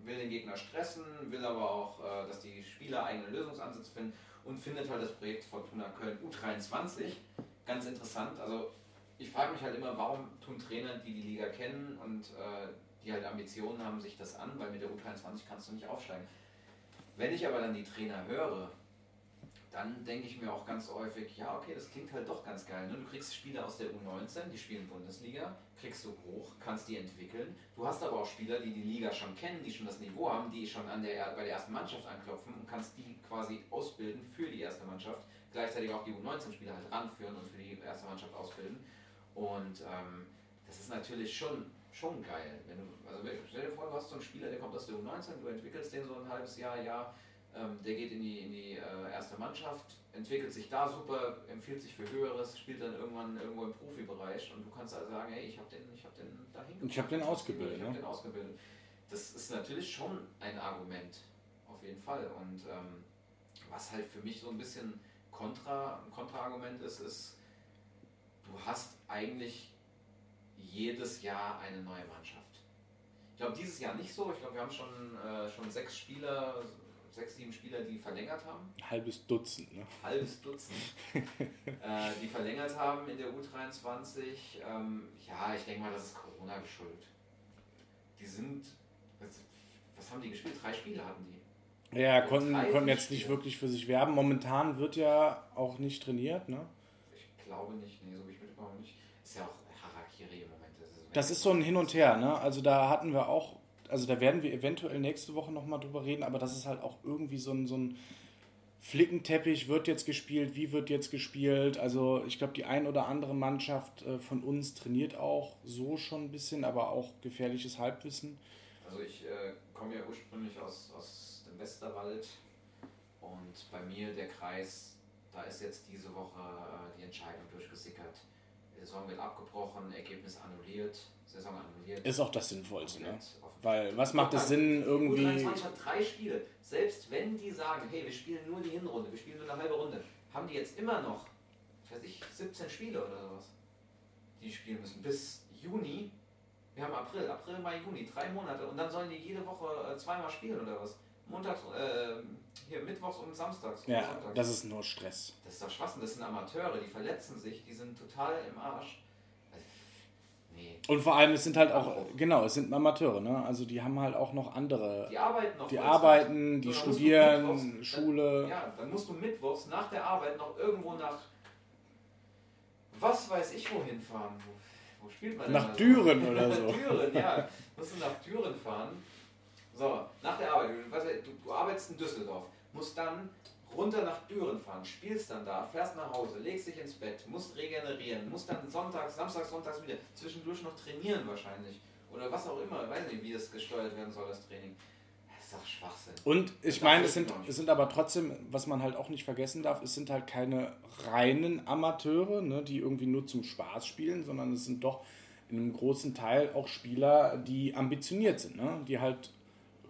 Will den Gegner stressen, will aber auch, dass die Spieler eigene Lösungsansätze finden. Und findet halt das Projekt Fortuna Köln U23 ganz interessant. Also ich frage mich halt immer, warum tun Trainer, die Liga kennen und die halt Ambitionen haben, sich das an, weil mit der U23 kannst du nicht aufsteigen. Wenn ich aber dann die Trainer höre, dann denke ich mir auch ganz häufig, ja okay, das klingt halt doch ganz geil. Ne? Du kriegst Spieler aus der U19, die spielen Bundesliga, kriegst du hoch, kannst die entwickeln. Du hast aber auch Spieler, die die Liga schon kennen, die schon das Niveau haben, die schon bei der ersten Mannschaft anklopfen und kannst die quasi ausbilden für die erste Mannschaft. Gleichzeitig auch die U19-Spieler halt ranführen und für die erste Mannschaft ausbilden. Und das ist natürlich schon geil. Stell dir vor, du hast so einen Spieler, der kommt aus der U19, du entwickelst den so ein halbes Jahr. Der geht in die erste Mannschaft, entwickelt sich da super, empfiehlt sich für Höheres, spielt dann irgendwann irgendwo im Profibereich und du kannst also sagen, hey, ich hab den da hingebracht. Ich hab den ausgebildet. Das ist natürlich schon ein Argument, auf jeden Fall. Und was halt für mich so ein bisschen Kontraargument ist, du hast eigentlich jedes Jahr eine neue Mannschaft. Ich glaube, dieses Jahr nicht so. Ich glaube, wir haben schon 6, 7 Spieler, die verlängert haben. Halbes Dutzend, die verlängert haben in der U23. Ich denke mal, das ist Corona geschuldet. Die sind, was haben die gespielt? 3 Spiele hatten die. Ja, konnten jetzt nicht wirklich für sich werben. Momentan wird ja auch nicht trainiert, ne? Ich glaube nicht, so wie ich mitbekomme nicht. Ist ja auch Harakiri im Moment. Das ist so ein Hin und Her, ne? Also da hatten wir auch, also da werden wir eventuell nächste Woche nochmal drüber reden, aber das ist halt auch irgendwie so ein Flickenteppich wird jetzt gespielt, wie wird jetzt gespielt. Also ich glaube, die ein oder andere Mannschaft von uns trainiert auch so schon ein bisschen, aber auch gefährliches Halbwissen. Also ich komme ja ursprünglich aus dem Westerwald und bei mir der Kreis, da ist jetzt diese Woche die Entscheidung durchgesickert. Die Saison wird abgebrochen, Ergebnis annulliert, Saison annulliert. Ist auch das Sinnvollste, ne? Weil was macht es Sinn, irgendwie... Die U23 hat 3 Spiele. Selbst wenn die sagen, hey, wir spielen nur die Hinrunde, wir spielen nur eine halbe Runde, haben die jetzt immer noch, weiß ich, 17 Spiele oder sowas, die spielen müssen. Bis Juni, wir haben April, Mai, Juni, 3 Monate. Und dann sollen die jede Woche 2-mal spielen oder was. Montags, mittwochs und samstags. Ja, sonntags. Das ist nur Stress. Das ist doch Schwachsinn, das sind Amateure, die verletzen sich, die sind total im Arsch. Nee. Und vor allem, es sind halt auch, genau, es sind Amateure, ne? Also die haben halt auch noch andere. Die arbeiten noch. Die arbeiten, die studieren, mittwochs, Schule. Dann musst du mittwochs nach der Arbeit noch irgendwo nach, was weiß ich, wohin fahren. Wo spielt man denn? Nach Düren oder so. Düren, ja. Musst du nach Düren fahren. So, nach der Arbeit, du arbeitest in Düsseldorf, musst dann runter nach Düren fahren, spielst dann da, fährst nach Hause, legst dich ins Bett, musst regenerieren, musst dann samstags wieder, zwischendurch noch trainieren wahrscheinlich. Oder was auch immer, ich weiß nicht, wie das gesteuert werden soll, das Training. Das ist doch Schwachsinn. Und ich meine, es sind aber trotzdem, was man halt auch nicht vergessen darf, es sind halt keine reinen Amateure, ne, die irgendwie nur zum Spaß spielen, sondern es sind doch in einem großen Teil auch Spieler, die ambitioniert sind, ne, die halt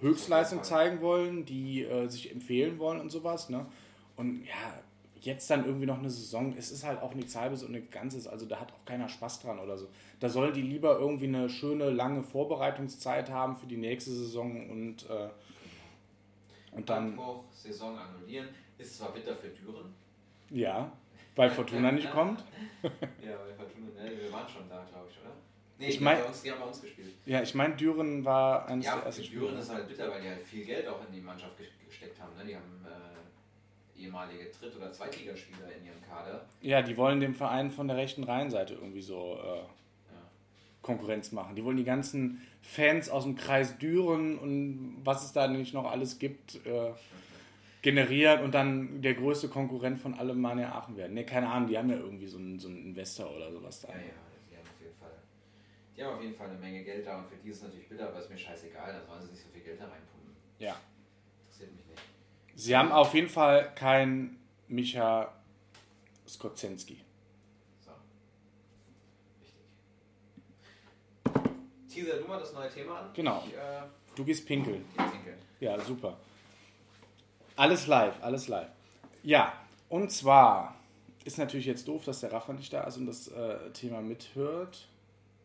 Höchstleistung zeigen wollen, die sich empfehlen wollen und sowas, ne? Und ja, jetzt dann irgendwie noch eine Saison, es ist halt auch nichts Halbes und nichts Ganzes, also da hat auch keiner Spaß dran oder so. Da sollen die lieber irgendwie eine schöne, lange Vorbereitungszeit haben für die nächste Saison und dann... Abbruch, Saison annullieren, ist zwar bitter für Düren. Ja, weil Fortuna nicht kommt. Ja, weil Fortuna, wir waren schon da, glaube ich, oder? Nee, die haben bei uns gespielt. Ja, ich meine, Düren war eines der ersten Spiele. Düren ist halt bitter, weil die halt viel Geld auch in die Mannschaft gesteckt haben. Ne? Die haben ehemalige Dritt- oder Zweitligaspieler in ihrem Kader. Ja, die wollen dem Verein von der rechten Rheinseite irgendwie so Konkurrenz machen. Die wollen die ganzen Fans aus dem Kreis Düren und was es da nicht noch alles gibt, generieren und dann der größte Konkurrent von Alemannia Aachen werden. Ne, keine Ahnung, die haben ja irgendwie so einen Investor oder sowas da. Ja. Die haben auf jeden Fall eine Menge Geld da und für die ist es natürlich bitter, aber ist mir scheißegal, da sollen sie nicht so viel Geld da reinpumpen. Ja. Interessiert mich nicht. Sie haben auf jeden Fall keinen Michael Skoczynski. So. Richtig. Teaser, du mal das neue Thema an. Genau. Du gehst pinkeln. Ja, super. Alles live. Ja, und zwar ist natürlich jetzt doof, dass der Rafa nicht da ist und das Thema mithört.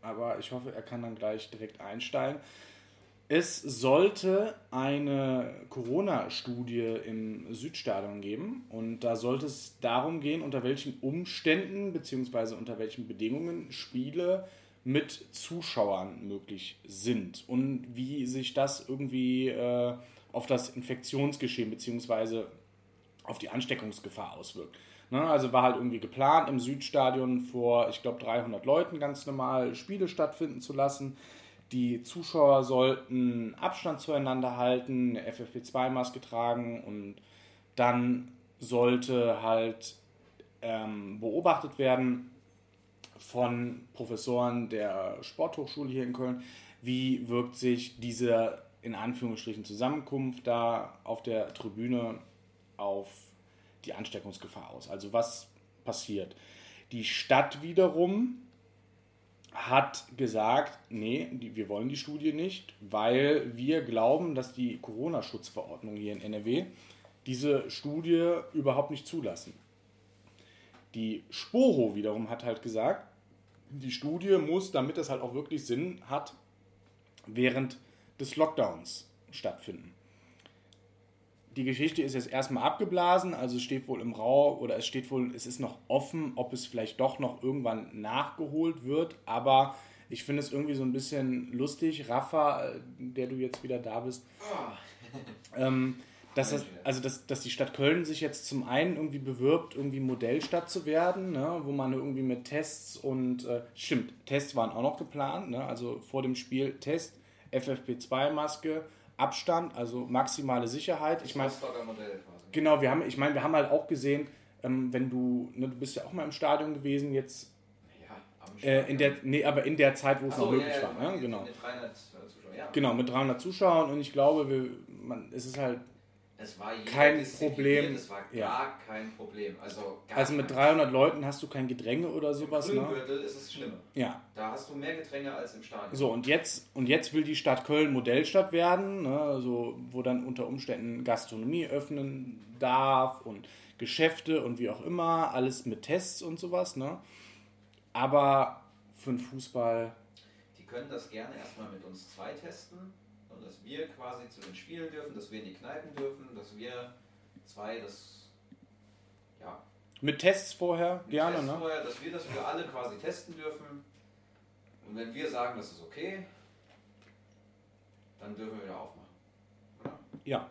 Aber ich hoffe, er kann dann gleich direkt einsteigen. Es sollte eine Corona-Studie im Südstadion geben und da sollte es darum gehen, unter welchen Umständen bzw. unter welchen Bedingungen Spiele mit Zuschauern möglich sind und wie sich das irgendwie auf das Infektionsgeschehen bzw. auf die Ansteckungsgefahr auswirkt. Also war halt irgendwie geplant, im Südstadion vor, ich glaube, 300 Leuten ganz normal Spiele stattfinden zu lassen. Die Zuschauer sollten Abstand zueinander halten, eine FFP2-Maske tragen und dann sollte halt beobachtet werden von Professoren der Sporthochschule hier in Köln, wie wirkt sich diese, in Anführungsstrichen, Zusammenkunft da auf der Tribüne auf die Ansteckungsgefahr aus. Also was passiert? Die Stadt wiederum hat gesagt, nee, wir wollen die Studie nicht, weil wir glauben, dass die Corona-Schutzverordnung hier in NRW diese Studie überhaupt nicht zulassen. Die SPOHO wiederum hat halt gesagt, die Studie muss, damit das halt auch wirklich Sinn hat, während des Lockdowns stattfinden. Die Geschichte ist jetzt erstmal abgeblasen, also steht wohl im Raum oder es ist noch offen, ob es vielleicht doch noch irgendwann nachgeholt wird, aber ich finde es irgendwie so ein bisschen lustig, Rafa, der du jetzt wieder da bist, dass die Stadt Köln sich jetzt zum einen irgendwie bewirbt, irgendwie Modellstadt zu werden, ne, wo man irgendwie mit Tests und, stimmt, Tests waren auch noch geplant, ne, also vor dem Spiel Test, FFP2-Maske, Abstand, also maximale Sicherheit. Ich meine, Genau, wir haben, ich meine, wir haben halt auch gesehen, wenn du, ne, du bist ja auch mal im Stadion gewesen jetzt. Ja, aber in der Zeit, wo es noch möglich war. Ne? Genau. Mit 300 Zuschauern. Ja. Genau, mit 300 Zuschauern und ich glaube, es ist halt kein Problem. Es war gar kein Problem. Also mit 300 Leuten hast du kein Gedränge oder sowas. Im Grüngürtel ist es schlimmer. Ja. Da hast du mehr Gedränge als im Stadion. So, und jetzt will die Stadt Köln Modellstadt werden, ne? Also, wo dann unter Umständen Gastronomie öffnen darf und Geschäfte und wie auch immer, alles mit Tests und sowas. Ne? Aber für den Fußball... Die können das gerne erstmal mit uns zwei testen. Dass wir quasi zu den Spielen dürfen, dass wir in die Kneipen dürfen, dass wir zwei das, ja... Mit Tests vorher, gerne, ne? Vorher, dass wir das für alle quasi testen dürfen. Und wenn wir sagen, das ist okay, dann dürfen wir wieder aufmachen. Ja.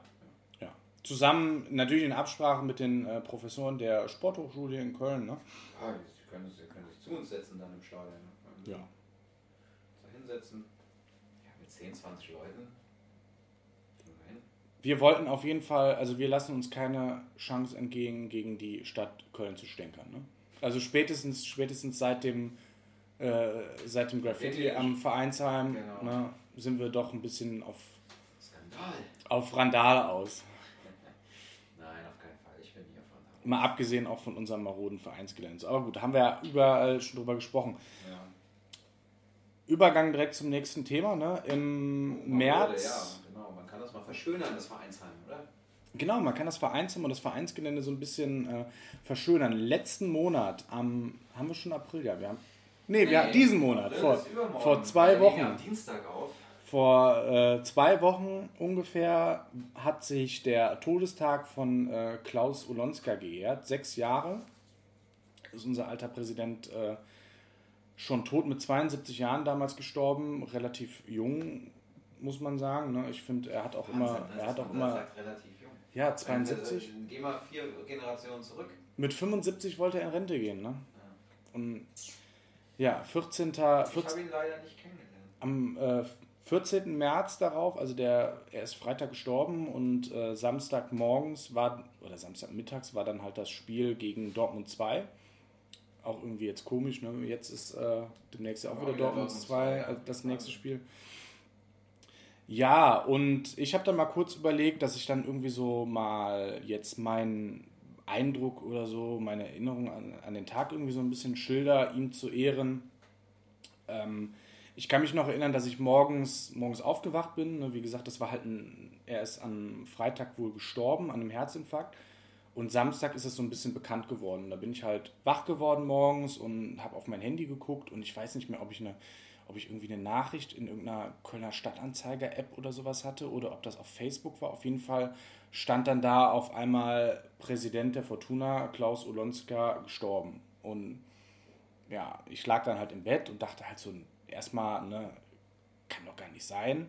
Zusammen, natürlich in Absprache mit den Professoren der Sporthochschule in Köln, ne? Ja, sie können sich zu uns setzen dann im Stadion. Ne? Ja. Da hinsetzen. 10, 20 Leuten. Nein. Wir wollten auf jeden Fall, also wir lassen uns keine Chance entgehen, gegen die Stadt Köln zu stänkern. Ne? Also spätestens seit dem Graffiti am Vereinsheim, genau, ne, sind wir doch ein bisschen auf Randale aus. Nein, auf keinen Fall. Ich bin nicht auf Randale. Mal abgesehen auch von unserem maroden Vereinsgelände. Aber gut, haben wir ja überall schon drüber gesprochen. Ja. Übergang direkt zum nächsten Thema, ne? März. Ja, genau. Man kann das mal verschönern, das Vereinsheim, oder? Genau, man kann das Vereinsheim und das Vereinsgelände so ein bisschen verschönern. Letzten Monat, haben wir schon April, ja. Wir haben diesen Monat, vor 2 Wochen. Am Dienstag auf. Vor 2 Wochen ungefähr hat sich der Todestag von Klaus Ulonska geehrt. 6 Jahre ist unser alter Präsident schon tot, mit 72 Jahren damals gestorben, relativ jung, muss man sagen. Ne? Ich finde, er hat auch sagt relativ jung. Ja, 72. Geh mal 4 Generationen zurück. Mit 75 wollte er in Rente gehen, ne? Ja. Und ja, ich habe ihn leider nicht kennengelernt. Am 14. März darauf, also er ist Freitag gestorben und Samstagmittags war dann halt das Spiel gegen Dortmund 2. Auch irgendwie jetzt komisch, ne? Jetzt ist demnächst auch wieder Dortmund 2, also das nächste Spiel. Ja, und ich habe dann mal kurz überlegt, dass ich dann irgendwie so mal jetzt meinen Eindruck oder so, meine Erinnerung an den Tag irgendwie so ein bisschen schilder, ihm zu ehren. Ich kann mich noch erinnern, dass ich morgens aufgewacht bin, ne? Wie gesagt, das war halt er ist am Freitag wohl gestorben, an einem Herzinfarkt. Und Samstag ist es so ein bisschen bekannt geworden. Da bin ich halt wach geworden morgens und habe auf mein Handy geguckt. Und ich weiß nicht mehr, ob ich irgendwie eine Nachricht in irgendeiner Kölner Stadtanzeiger-App oder sowas hatte oder ob das auf Facebook war. Auf jeden Fall stand dann da auf einmal Präsident der Fortuna, Klaus Ulonska, gestorben. Und ja, ich lag dann halt im Bett und dachte halt so, erstmal, ne, kann doch gar nicht sein.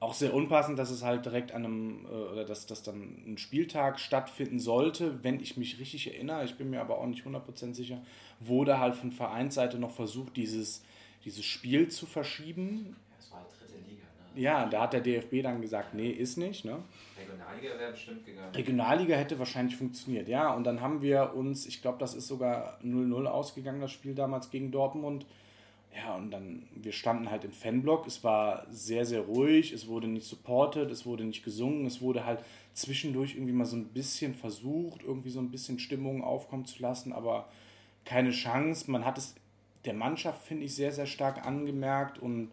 Auch sehr unpassend, dass es halt direkt an einem, oder dass das dann ein Spieltag stattfinden sollte, wenn ich mich richtig erinnere. Ich bin mir aber auch nicht 100% sicher, wurde halt von Vereinsseite noch versucht, dieses Spiel zu verschieben. Ja, das war halt 3. Liga, ne? Ja, da hat der DFB dann gesagt, nee, ist nicht, ne? Regionalliga wäre bestimmt gegangen. Regionalliga hätte wahrscheinlich funktioniert, ja. Und dann haben wir uns, ich glaube, das ist sogar 0-0 ausgegangen, das Spiel damals gegen Dortmund. Ja, und dann, wir standen halt im Fanblock, es war sehr, sehr ruhig, es wurde nicht supported, es wurde nicht gesungen, es wurde halt zwischendurch irgendwie mal so ein bisschen versucht, irgendwie so ein bisschen Stimmung aufkommen zu lassen, aber keine Chance. Man hat es der Mannschaft, finde ich, sehr, sehr stark angemerkt und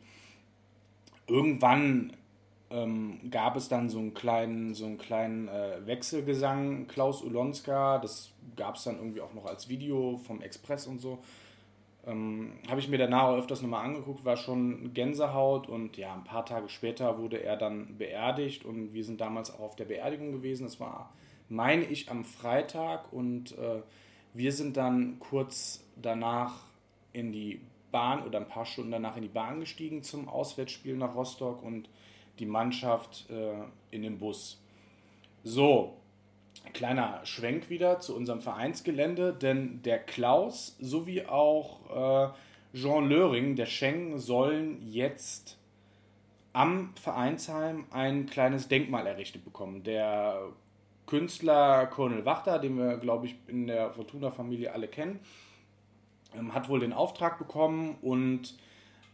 irgendwann gab es dann so einen kleinen Wechselgesang, Klaus Ulonska, das gab es dann irgendwie auch noch als Video vom Express und so. Habe ich mir danach auch öfters nochmal angeguckt, war schon Gänsehaut und ja, ein paar Tage später wurde er dann beerdigt und wir sind damals auch auf der Beerdigung gewesen, das war, meine ich, am Freitag und wir sind dann kurz danach in die Bahn oder ein paar Stunden danach in die Bahn gestiegen zum Auswärtsspiel nach Rostock und die Mannschaft in den Bus. So, kleiner Schwenk wieder zu unserem Vereinsgelände, denn der Klaus sowie auch Jean Löring, der Scheng, sollen jetzt am Vereinsheim ein kleines Denkmal errichtet bekommen. Der Künstler Cornel Wachter, den wir, glaube ich, in der Fortuna-Familie alle kennen, hat wohl den Auftrag bekommen und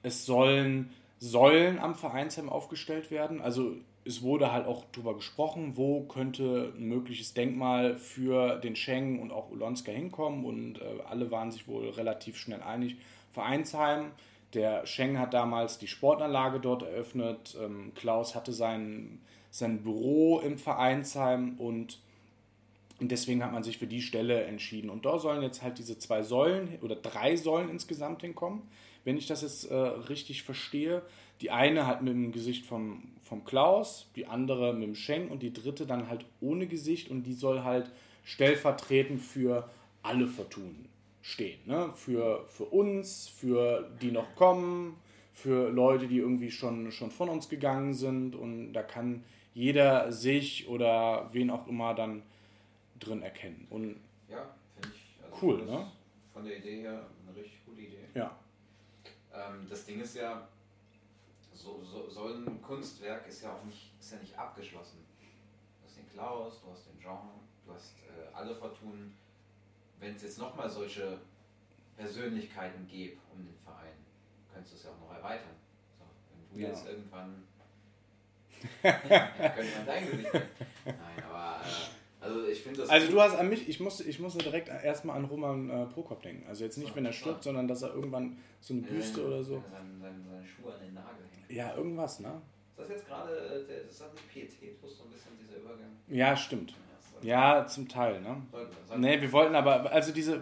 es sollen Säulen am Vereinsheim aufgestellt werden. Also es wurde halt auch darüber gesprochen, wo könnte ein mögliches Denkmal für den Schengen und auch Ulonska hinkommen, und alle waren sich wohl relativ schnell einig. Vereinsheim, der Schengen hat damals die Sportanlage dort eröffnet, Klaus hatte sein Büro im Vereinsheim und deswegen hat man sich für die Stelle entschieden. Und da sollen jetzt halt diese 2 Säulen oder 3 Säulen insgesamt hinkommen, wenn ich das jetzt richtig verstehe. Die eine halt mit dem Gesicht vom Klaus, die andere mit dem Schenk und die dritte dann halt ohne Gesicht, und die soll halt stellvertretend für alle Fortunen stehen. Ne? Für uns, für die noch kommen, für Leute, die irgendwie schon von uns gegangen sind, und da kann jeder sich oder wen auch immer dann drin erkennen. Und ja, finde ich also cool, ne? Von der Idee her eine richtig gute Idee. Ja. Das Ding ist ja, so ein Kunstwerk ist ja nicht abgeschlossen. Du hast den Klaus, du hast den Jean, du hast alle Fortunen. Wenn es jetzt nochmal solche Persönlichkeiten gäbe um den Verein, könntest du es ja auch noch erweitern. So, wenn du jetzt irgendwann könnte man dein Gesicht nehmen. Nein, aber also ich finde das. Also du hast an mich, ich musste direkt erstmal an Roman Prokop denken. Also jetzt nicht, wenn er stirbt, sondern dass er irgendwann so eine Büste oder so. Seine Schuhe an den Nagel hängt. Ja, irgendwas, ne? Ist das jetzt gerade, ist das nicht pietätlos so ein bisschen, dieser Übergang? Ja, stimmt. Ja, zum Teil, ne? Ne, wir wollten aber, also diese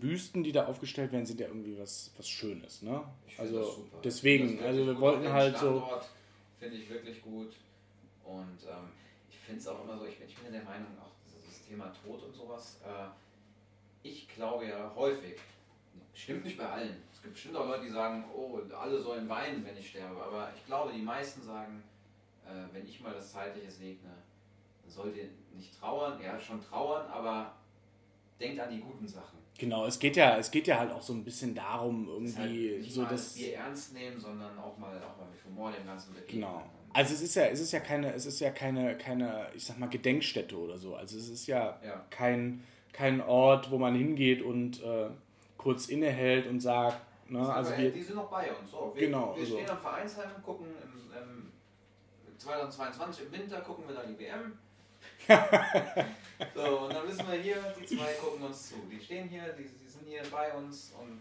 Büsten, die da aufgestellt werden, sind ja irgendwie was Schönes, ne? Ich also das super. Deswegen, also wir wollten halt Standort, so. Finde ich wirklich gut. Und ich finde es auch immer so, ich bin der Meinung, auch das Thema Tod und sowas, ich glaube ja häufig, stimmt nicht bei allen, es gibt bestimmt auch Leute, die sagen, oh, alle sollen weinen, wenn ich sterbe, aber ich glaube, die meisten sagen, wenn ich mal das Zeitliche segne, dann sollt ihr nicht trauern, ja schon trauern, aber denkt an die guten Sachen. Genau, es geht ja halt auch so ein bisschen darum, irgendwie halt nicht so das Bier ernst nehmen, sondern auch mal mit Humor dem Ganzen begegnen. Genau. Also es ist ja keine, ich sag mal, Gedenkstätte oder so. Also es ist ja. Kein Ort, wo man hingeht und kurz innehält und sagt, ne, also die sind noch bei uns. So, wir stehen am Vereinsheim und gucken im 2022 im Winter gucken wir dann die WM. So, und dann wissen wir hier, die 2 gucken uns zu. Die stehen hier, die sind hier bei uns und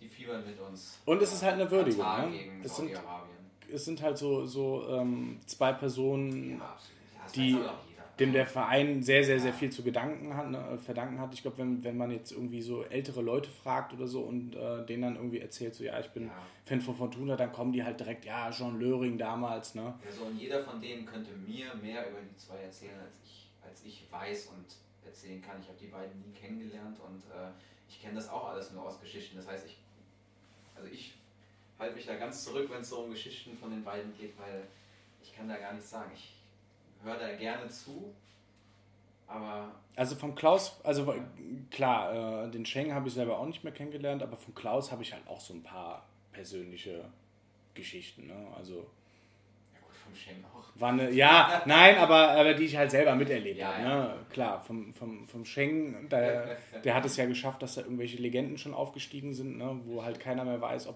die fiebern mit uns. Und es ist halt eine Würdigung, ne? Gegen Saudi-Arabien. Es sind halt so 2 Personen, ja, die dem der Verein sehr, sehr, sehr viel zu Gedanken hat, ne, verdanken hat. Ich glaube, wenn man jetzt irgendwie so ältere Leute fragt oder so und denen dann irgendwie erzählt, so, ja, ich bin Fan von Fortuna, dann kommen die halt direkt, ja, Jean Löring damals, ne. Also, und jeder von denen könnte mir mehr über die 2 erzählen, als ich weiß und erzählen kann. Ich habe die beiden nie kennengelernt und ich kenne das auch alles nur aus Geschichten. Das heißt, ich halte mich da ganz zurück, wenn es so um Geschichten von den beiden geht, weil ich kann da gar nichts sagen. Ich höre da gerne zu, aber... Also vom Klaus, also klar, den Schengen habe ich selber auch nicht mehr kennengelernt, aber von Klaus habe ich halt auch so ein paar persönliche Geschichten, ne, also... Ja gut, vom Schengen auch. Aber die ich halt selber miterlebt habe, ne, klar, vom Schengen, der hat es ja geschafft, dass da irgendwelche Legenden schon aufgestiegen sind, ne, wo halt keiner mehr weiß,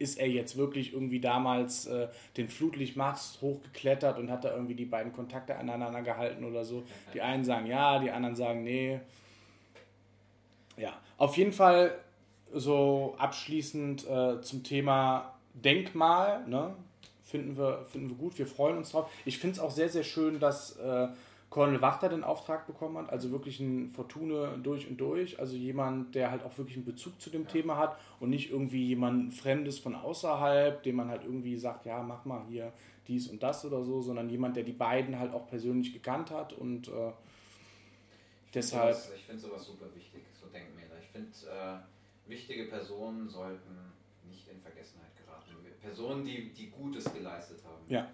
ist er jetzt wirklich irgendwie damals den Flutlichtmast hochgeklettert und hat da irgendwie die beiden Kontakte aneinander gehalten oder so. Die einen sagen ja, die anderen sagen nee. Ja, auf jeden Fall so abschließend zum Thema Denkmal, ne, finden wir gut, wir freuen uns drauf. Ich finde es auch sehr, sehr schön, dass Cornel Wachter den Auftrag bekommen hat, also wirklich ein Fortune durch und durch, also jemand, der halt auch wirklich einen Bezug zu dem Thema hat und nicht irgendwie jemand Fremdes von außerhalb, dem man halt irgendwie sagt, ja, mach mal hier dies und das oder so, sondern jemand, der die beiden halt auch persönlich gekannt hat und deshalb... Ich finde sowas super wichtig, so Denkmäler. Ich finde, wichtige Personen sollten nicht in Vergessenheit geraten. Personen, die Gutes geleistet haben. Ja.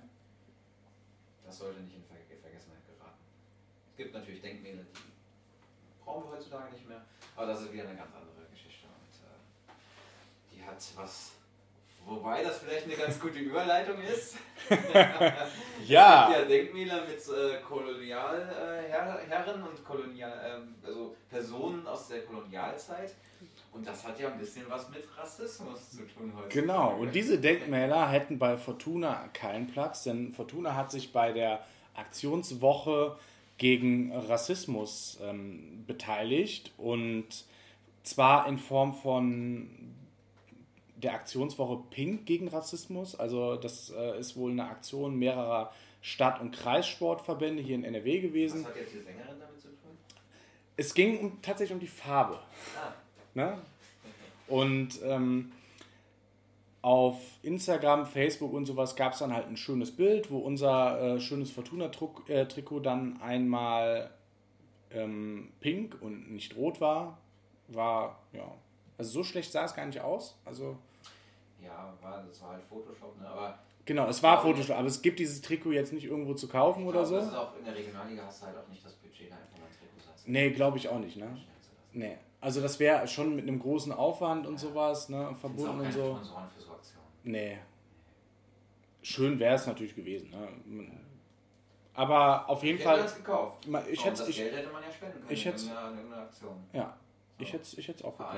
Das sollte nicht in Vergessenheit geraten. Es gibt natürlich Denkmäler, die brauchen wir heutzutage nicht mehr, aber das ist wieder eine ganz andere Geschichte. Und, die die hat was. Wobei das vielleicht eine ganz gute Überleitung ist. Ja. Es gibt ja Denkmäler mit Kolonialherren und also Personen aus der Kolonialzeit. Und das hat ja ein bisschen was mit Rassismus zu tun heute. Genau, und diese Denkmäler hätten bei Fortuna keinen Platz, denn Fortuna hat sich bei der Aktionswoche gegen Rassismus beteiligt. Und zwar in Form von der Aktionswoche Pink gegen Rassismus. Also das ist wohl eine Aktion mehrerer Stadt- und Kreissportverbände hier in NRW gewesen. Was hat jetzt die Sängerin damit zu tun? Es ging tatsächlich um die Farbe. Ah. Ne? Und auf Instagram, Facebook und sowas gab es dann halt ein schönes Bild, wo unser schönes Fortuna-Trikot dann einmal pink und nicht rot war. War, ja, also so schlecht sah es gar nicht aus. Also, ja, das war halt Photoshop, ne? Aber genau, es war Photoshop, aber es gibt dieses Trikot jetzt nicht irgendwo zu kaufen, ich glaub, oder so. Das ist auch in der Regionalliga, hast du halt auch nicht das Budget, da einfach mal ein Trikot zu lassen. Nee, glaube ich auch nicht, ne? Nee. Also das wäre schon mit einem großen Aufwand und sowas, ne, verbunden und so. Sponsoren für so Aktionen. Nee. Schön wäre es natürlich gewesen, ne? Aber auf jeden Fall. Gekauft. Ich hätte das Geld hätte man ja spenden können. Ich hätte eine Aktion. Ja. So. Ich hätte es auch gekauft.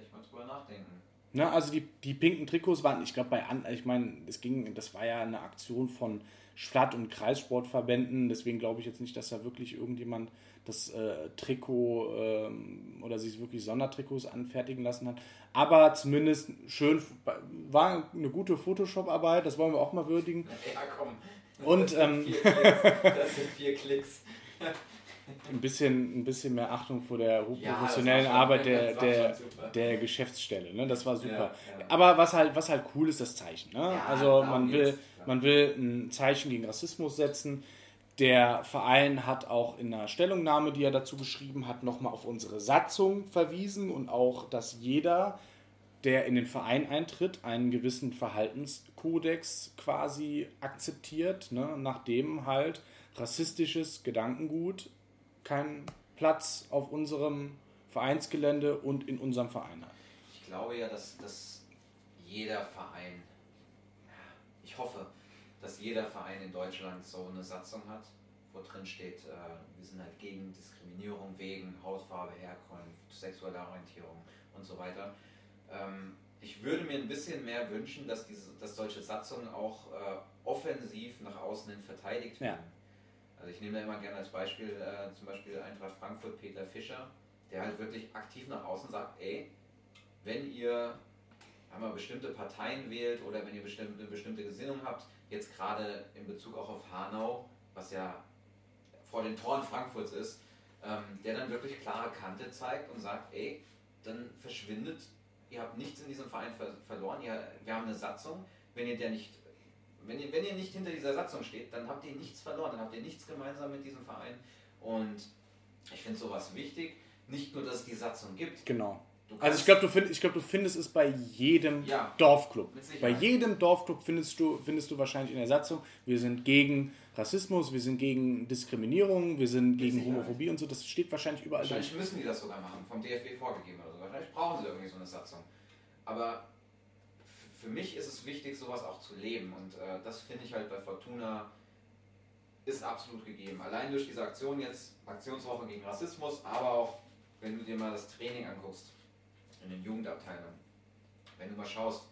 Ich muss drüber nachdenken. Na, also die pinken Trikots waren, ich glaube das war ja eine Aktion von Stadt- und Kreissportverbänden, deswegen glaube ich jetzt nicht, dass da wirklich irgendjemand das Trikot oder sich wirklich Sondertrikots anfertigen lassen hat. Aber zumindest schön, war eine gute Photoshop-Arbeit, das wollen wir auch mal würdigen. Ja, komm. Und, das sind 4 Klicks. Ein bisschen mehr Achtung vor der professionellen Arbeit der Geschäftsstelle, ne? Das war super. Ja. Aber was halt cool ist, das Zeichen, ne? Ja, also man will ein Zeichen gegen Rassismus setzen. Der Verein hat auch in einer Stellungnahme, die er dazu geschrieben hat, nochmal auf unsere Satzung verwiesen und auch, dass jeder, der in den Verein eintritt, einen gewissen Verhaltenskodex quasi akzeptiert, ne? Nachdem halt rassistisches Gedankengut keinen Platz auf unserem Vereinsgelände und in unserem Verein hat. Ich glaube ja, dass jeder Verein, ich hoffe, dass jeder Verein in Deutschland so eine Satzung hat, wo drin steht, wir sind halt gegen Diskriminierung wegen Hautfarbe, Herkunft, sexueller Orientierung und so weiter. Ich würde mir ein bisschen mehr wünschen, dass solche Satzungen auch offensiv nach außen hin verteidigt werden. Ja. Also ich nehme da immer gerne als Beispiel zum Beispiel Eintracht Frankfurt, Peter Fischer, der halt wirklich aktiv nach außen sagt, ey, wenn ihr einmal bestimmte Parteien wählt oder wenn ihr eine bestimmte Gesinnung habt, jetzt gerade in Bezug auch auf Hanau, was ja vor den Toren Frankfurts ist, der dann wirklich klare Kante zeigt und sagt, ey, dann verschwindet, ihr habt nichts in diesem Verein verloren, wir haben eine Satzung, wenn ihr nicht hinter dieser Satzung steht, dann habt ihr nichts verloren, dann habt ihr nichts gemeinsam mit diesem Verein. Und ich finde sowas wichtig, nicht nur, dass es die Satzung gibt. Genau. Also ich glaube, du findest es bei jedem Dorfclub. Bei jedem Dorfclub findest du wahrscheinlich in der Satzung, wir sind gegen Rassismus, wir sind gegen Diskriminierung, wir sind gegen Homophobie und so. Das steht wahrscheinlich überall. Wahrscheinlich müssen die das sogar machen, vom DFB vorgegeben oder so. Wahrscheinlich brauchen sie irgendwie so eine Satzung. Aber für mich ist es wichtig, sowas auch zu leben. Und das finde ich halt bei Fortuna ist absolut gegeben. Allein durch diese Aktion jetzt, Aktionswoche gegen Rassismus, aber auch, wenn du dir mal das Training anguckst, in den Jugendabteilungen. Wenn du mal schaust,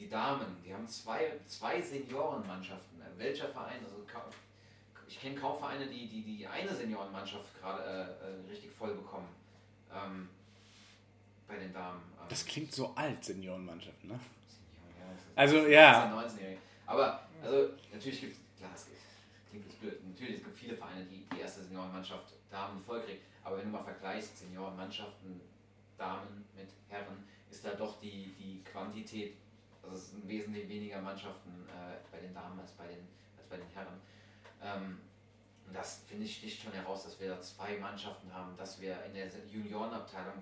die Damen, die haben zwei Seniorenmannschaften. Welcher Verein? Also ich kenne kaum Vereine, die eine Seniorenmannschaft gerade richtig voll bekommen. Bei den Damen. Das klingt so alt, Seniorenmannschaft, ne? Also ja. 19-Jährige. Aber also natürlich gibt es, klar, es klingt jetzt blöd, natürlich es gibt viele Vereine, die die erste Seniorenmannschaft Damen voll kriegt. Aber wenn du mal vergleichst, Seniorenmannschaften Damen mit Herren, ist da doch die Quantität, also es sind wesentlich weniger Mannschaften bei den Damen als bei den Herren. Und das, finde ich, sticht schon heraus, dass wir da 2 Mannschaften haben, dass wir in der Juniorenabteilung,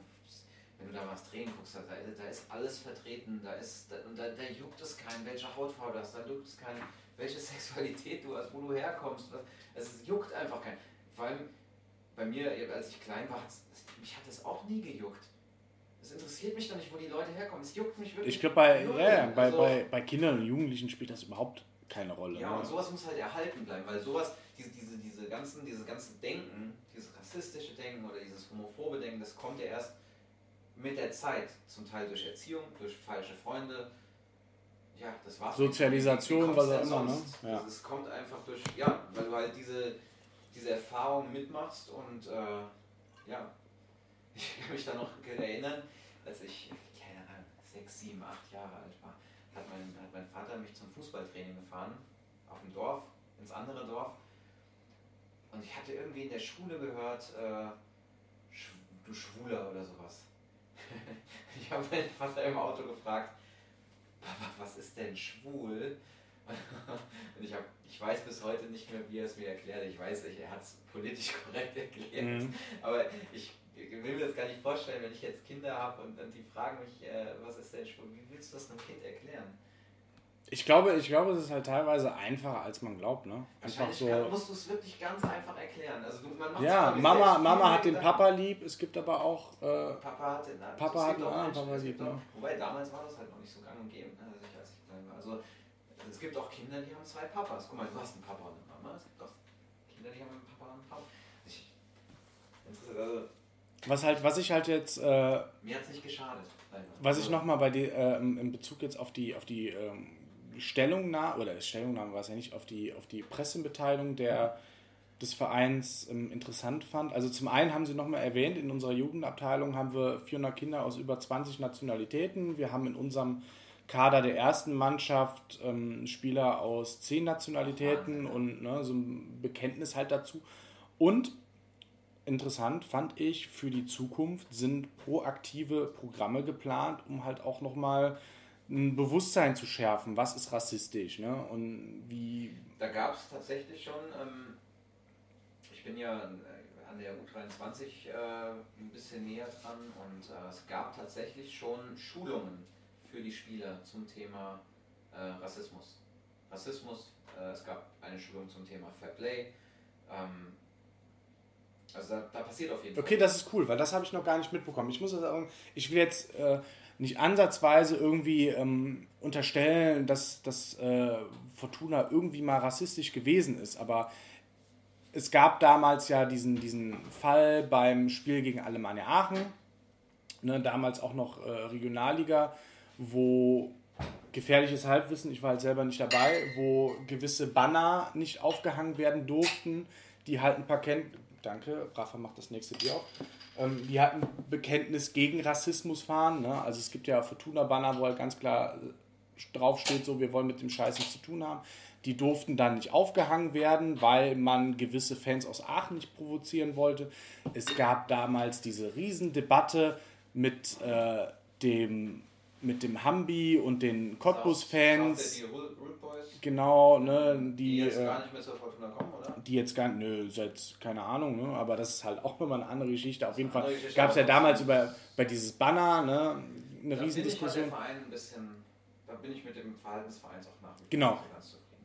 wenn du da mal das Training guckst, da ist alles vertreten, da juckt es keinen, welche Hautfarbe du hast, da juckt es keinen, welche Sexualität du hast, wo du herkommst, es juckt einfach keinen. Vor allem bei mir, als ich klein war, mich hat das auch nie gejuckt. Es interessiert mich doch nicht, wo die Leute herkommen. Es juckt mich wirklich. Ich glaube, bei Kindern und Jugendlichen spielt das überhaupt keine Rolle. Ja, ne? Und sowas muss halt erhalten bleiben, weil sowas, diese ganzen Denken, dieses rassistische Denken oder dieses homophobe Denken, das kommt ja erst mit der Zeit. Zum Teil durch Erziehung, durch falsche Freunde. Ja, das war's. Sozialisation, was auch immer, ne? Ja. Also, es kommt einfach durch, ja, weil du halt diese Erfahrung mitmachst und ja, ich kann mich da noch erinnern, als ich, keine Ahnung, 6, 7, 8 Jahre alt war, hat mein Vater mich zum Fußballtraining gefahren, auf dem Dorf, ins andere Dorf. Und ich hatte irgendwie in der Schule gehört, du Schwuler oder sowas. Ich habe meinen Vater im Auto gefragt, Papa, was ist denn schwul? Und ich weiß bis heute nicht mehr, wie er es mir erklärt. Ich weiß nicht, er hat es politisch korrekt erklärt. Mhm. Aber ich will mir das gar nicht vorstellen, wenn ich jetzt Kinder habe und die fragen mich, was ist denn schwul? Wie willst du das einem Kind erklären? Ich glaube, es ist halt teilweise einfacher, als man glaubt, ne? Einfach so. Musst du es wirklich ganz einfach erklären. Also man macht ja, Mama hat den Papa lieb, es gibt aber auch Papa hat einen anderen Papa lieb. Ne? Wobei damals war das halt noch nicht so gang und gäbe, ne? Als ich klein war. Also es gibt auch Kinder, die haben 2 Papas. Guck mal, du hast einen Papa und eine Mama. Es gibt auch Kinder, die haben einen Papa und einen Papa. Was ich halt jetzt... mir hat es nicht geschadet. Was ich nochmal bei dir in Bezug jetzt auf die Stellungnahme war es ja nicht, auf die Pressemitteilung des Vereins interessant fand. Also zum einen haben sie nochmal erwähnt, in unserer Jugendabteilung haben wir 400 Kinder aus über 20 Nationalitäten. Wir haben in unserem Kader der ersten Mannschaft Spieler aus 10 Nationalitäten und ne, so ein Bekenntnis halt dazu. Und interessant fand ich, für die Zukunft sind proaktive Programme geplant, um halt auch nochmal ein Bewusstsein zu schärfen, was ist rassistisch, ne? Und wie... Da gab es tatsächlich schon, ich bin ja an der U23 ein bisschen näher dran und es gab tatsächlich schon Schulungen für die Spieler zum Thema Rassismus. Es gab eine Schulung zum Thema Fairplay, also da passiert auf jeden Fall. Okay, das ist cool, weil das habe ich noch gar nicht mitbekommen. Ich muss sagen, ich will jetzt nicht ansatzweise irgendwie unterstellen, dass Fortuna irgendwie mal rassistisch gewesen ist, aber es gab damals ja diesen Fall beim Spiel gegen Alemannia Aachen, ne, damals auch noch Regionalliga, wo gefährliches Halbwissen, ich war halt selber nicht dabei, wo gewisse Banner nicht aufgehangen werden durften, die halt ein paar Danke, Rafa macht das nächste Bier auf. Die hatten Bekenntnis gegen Rassismus fahren. Ne? Also es gibt ja Fortuna-Banner, wo halt ganz klar draufsteht, so, wir wollen mit dem Scheiß nichts zu tun haben. Die durften dann nicht aufgehangen werden, weil man gewisse Fans aus Aachen nicht provozieren wollte. Es gab damals diese Riesendebatte mit dem Hambi und den Cottbus-Fans. Die Rude Boys. Genau, ne, die jetzt gar nicht mehr zur Fortuna kommen, oder? Die jetzt gar nicht, seit keine Ahnung, ne, aber das ist halt auch nochmal eine andere Geschichte. Auf jeden Fall gab es ja damals bei dieses Banner, ne, eine Riesendiskussion. Da bin ich mit dem Verhalten des Vereins auch nach. Genau.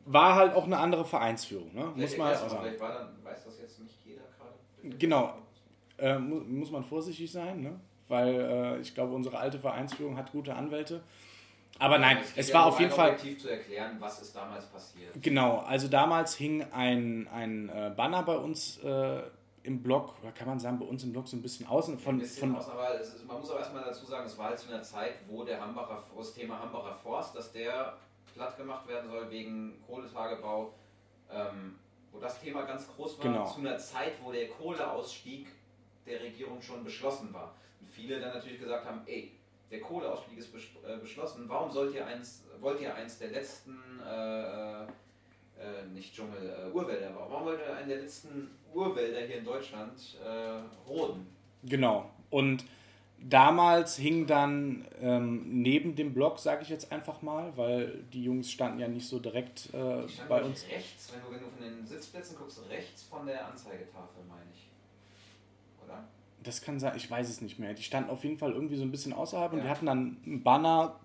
War halt auch eine andere Vereinsführung, ne? Muss man halt auch sagen. Vielleicht war dann, weiß das jetzt nicht jeder gerade. Genau. Muss man vorsichtig sein, ne? Weil ich glaube, unsere alte Vereinsführung hat gute Anwälte. Aber nein, es war auf jeden Fall... objektiv zu erklären, was ist damals passiert. Genau, also damals hing ein Banner bei uns im Block, oder kann man sagen, bei uns im Block so ein bisschen außen. Man muss aber erstmal dazu sagen, es war halt zu einer Zeit, wo das Thema Hambacher Forst, dass der platt gemacht werden soll wegen Kohletagebau, wo das Thema ganz groß war, genau. Zu einer Zeit, wo der Kohleausstieg der Regierung schon beschlossen war. Und viele dann natürlich gesagt haben, ey, der Kohleausstieg ist beschlossen, warum wollt ihr eins der letzten, nicht Dschungel, Urwälder, aber warum wollt ihr einen der letzten Urwälder hier in Deutschland roden? Genau, und damals hing dann neben dem Block, sage ich jetzt einfach mal, weil die Jungs standen ja nicht so direkt bei uns. Rechts, wenn du von den Sitzplätzen guckst, rechts von der Anzeigetafel, meine ich, oder? Das kann sein, ich weiß es nicht mehr. Die standen auf jeden Fall irgendwie so ein bisschen außerhalb und die hatten dann einen Banner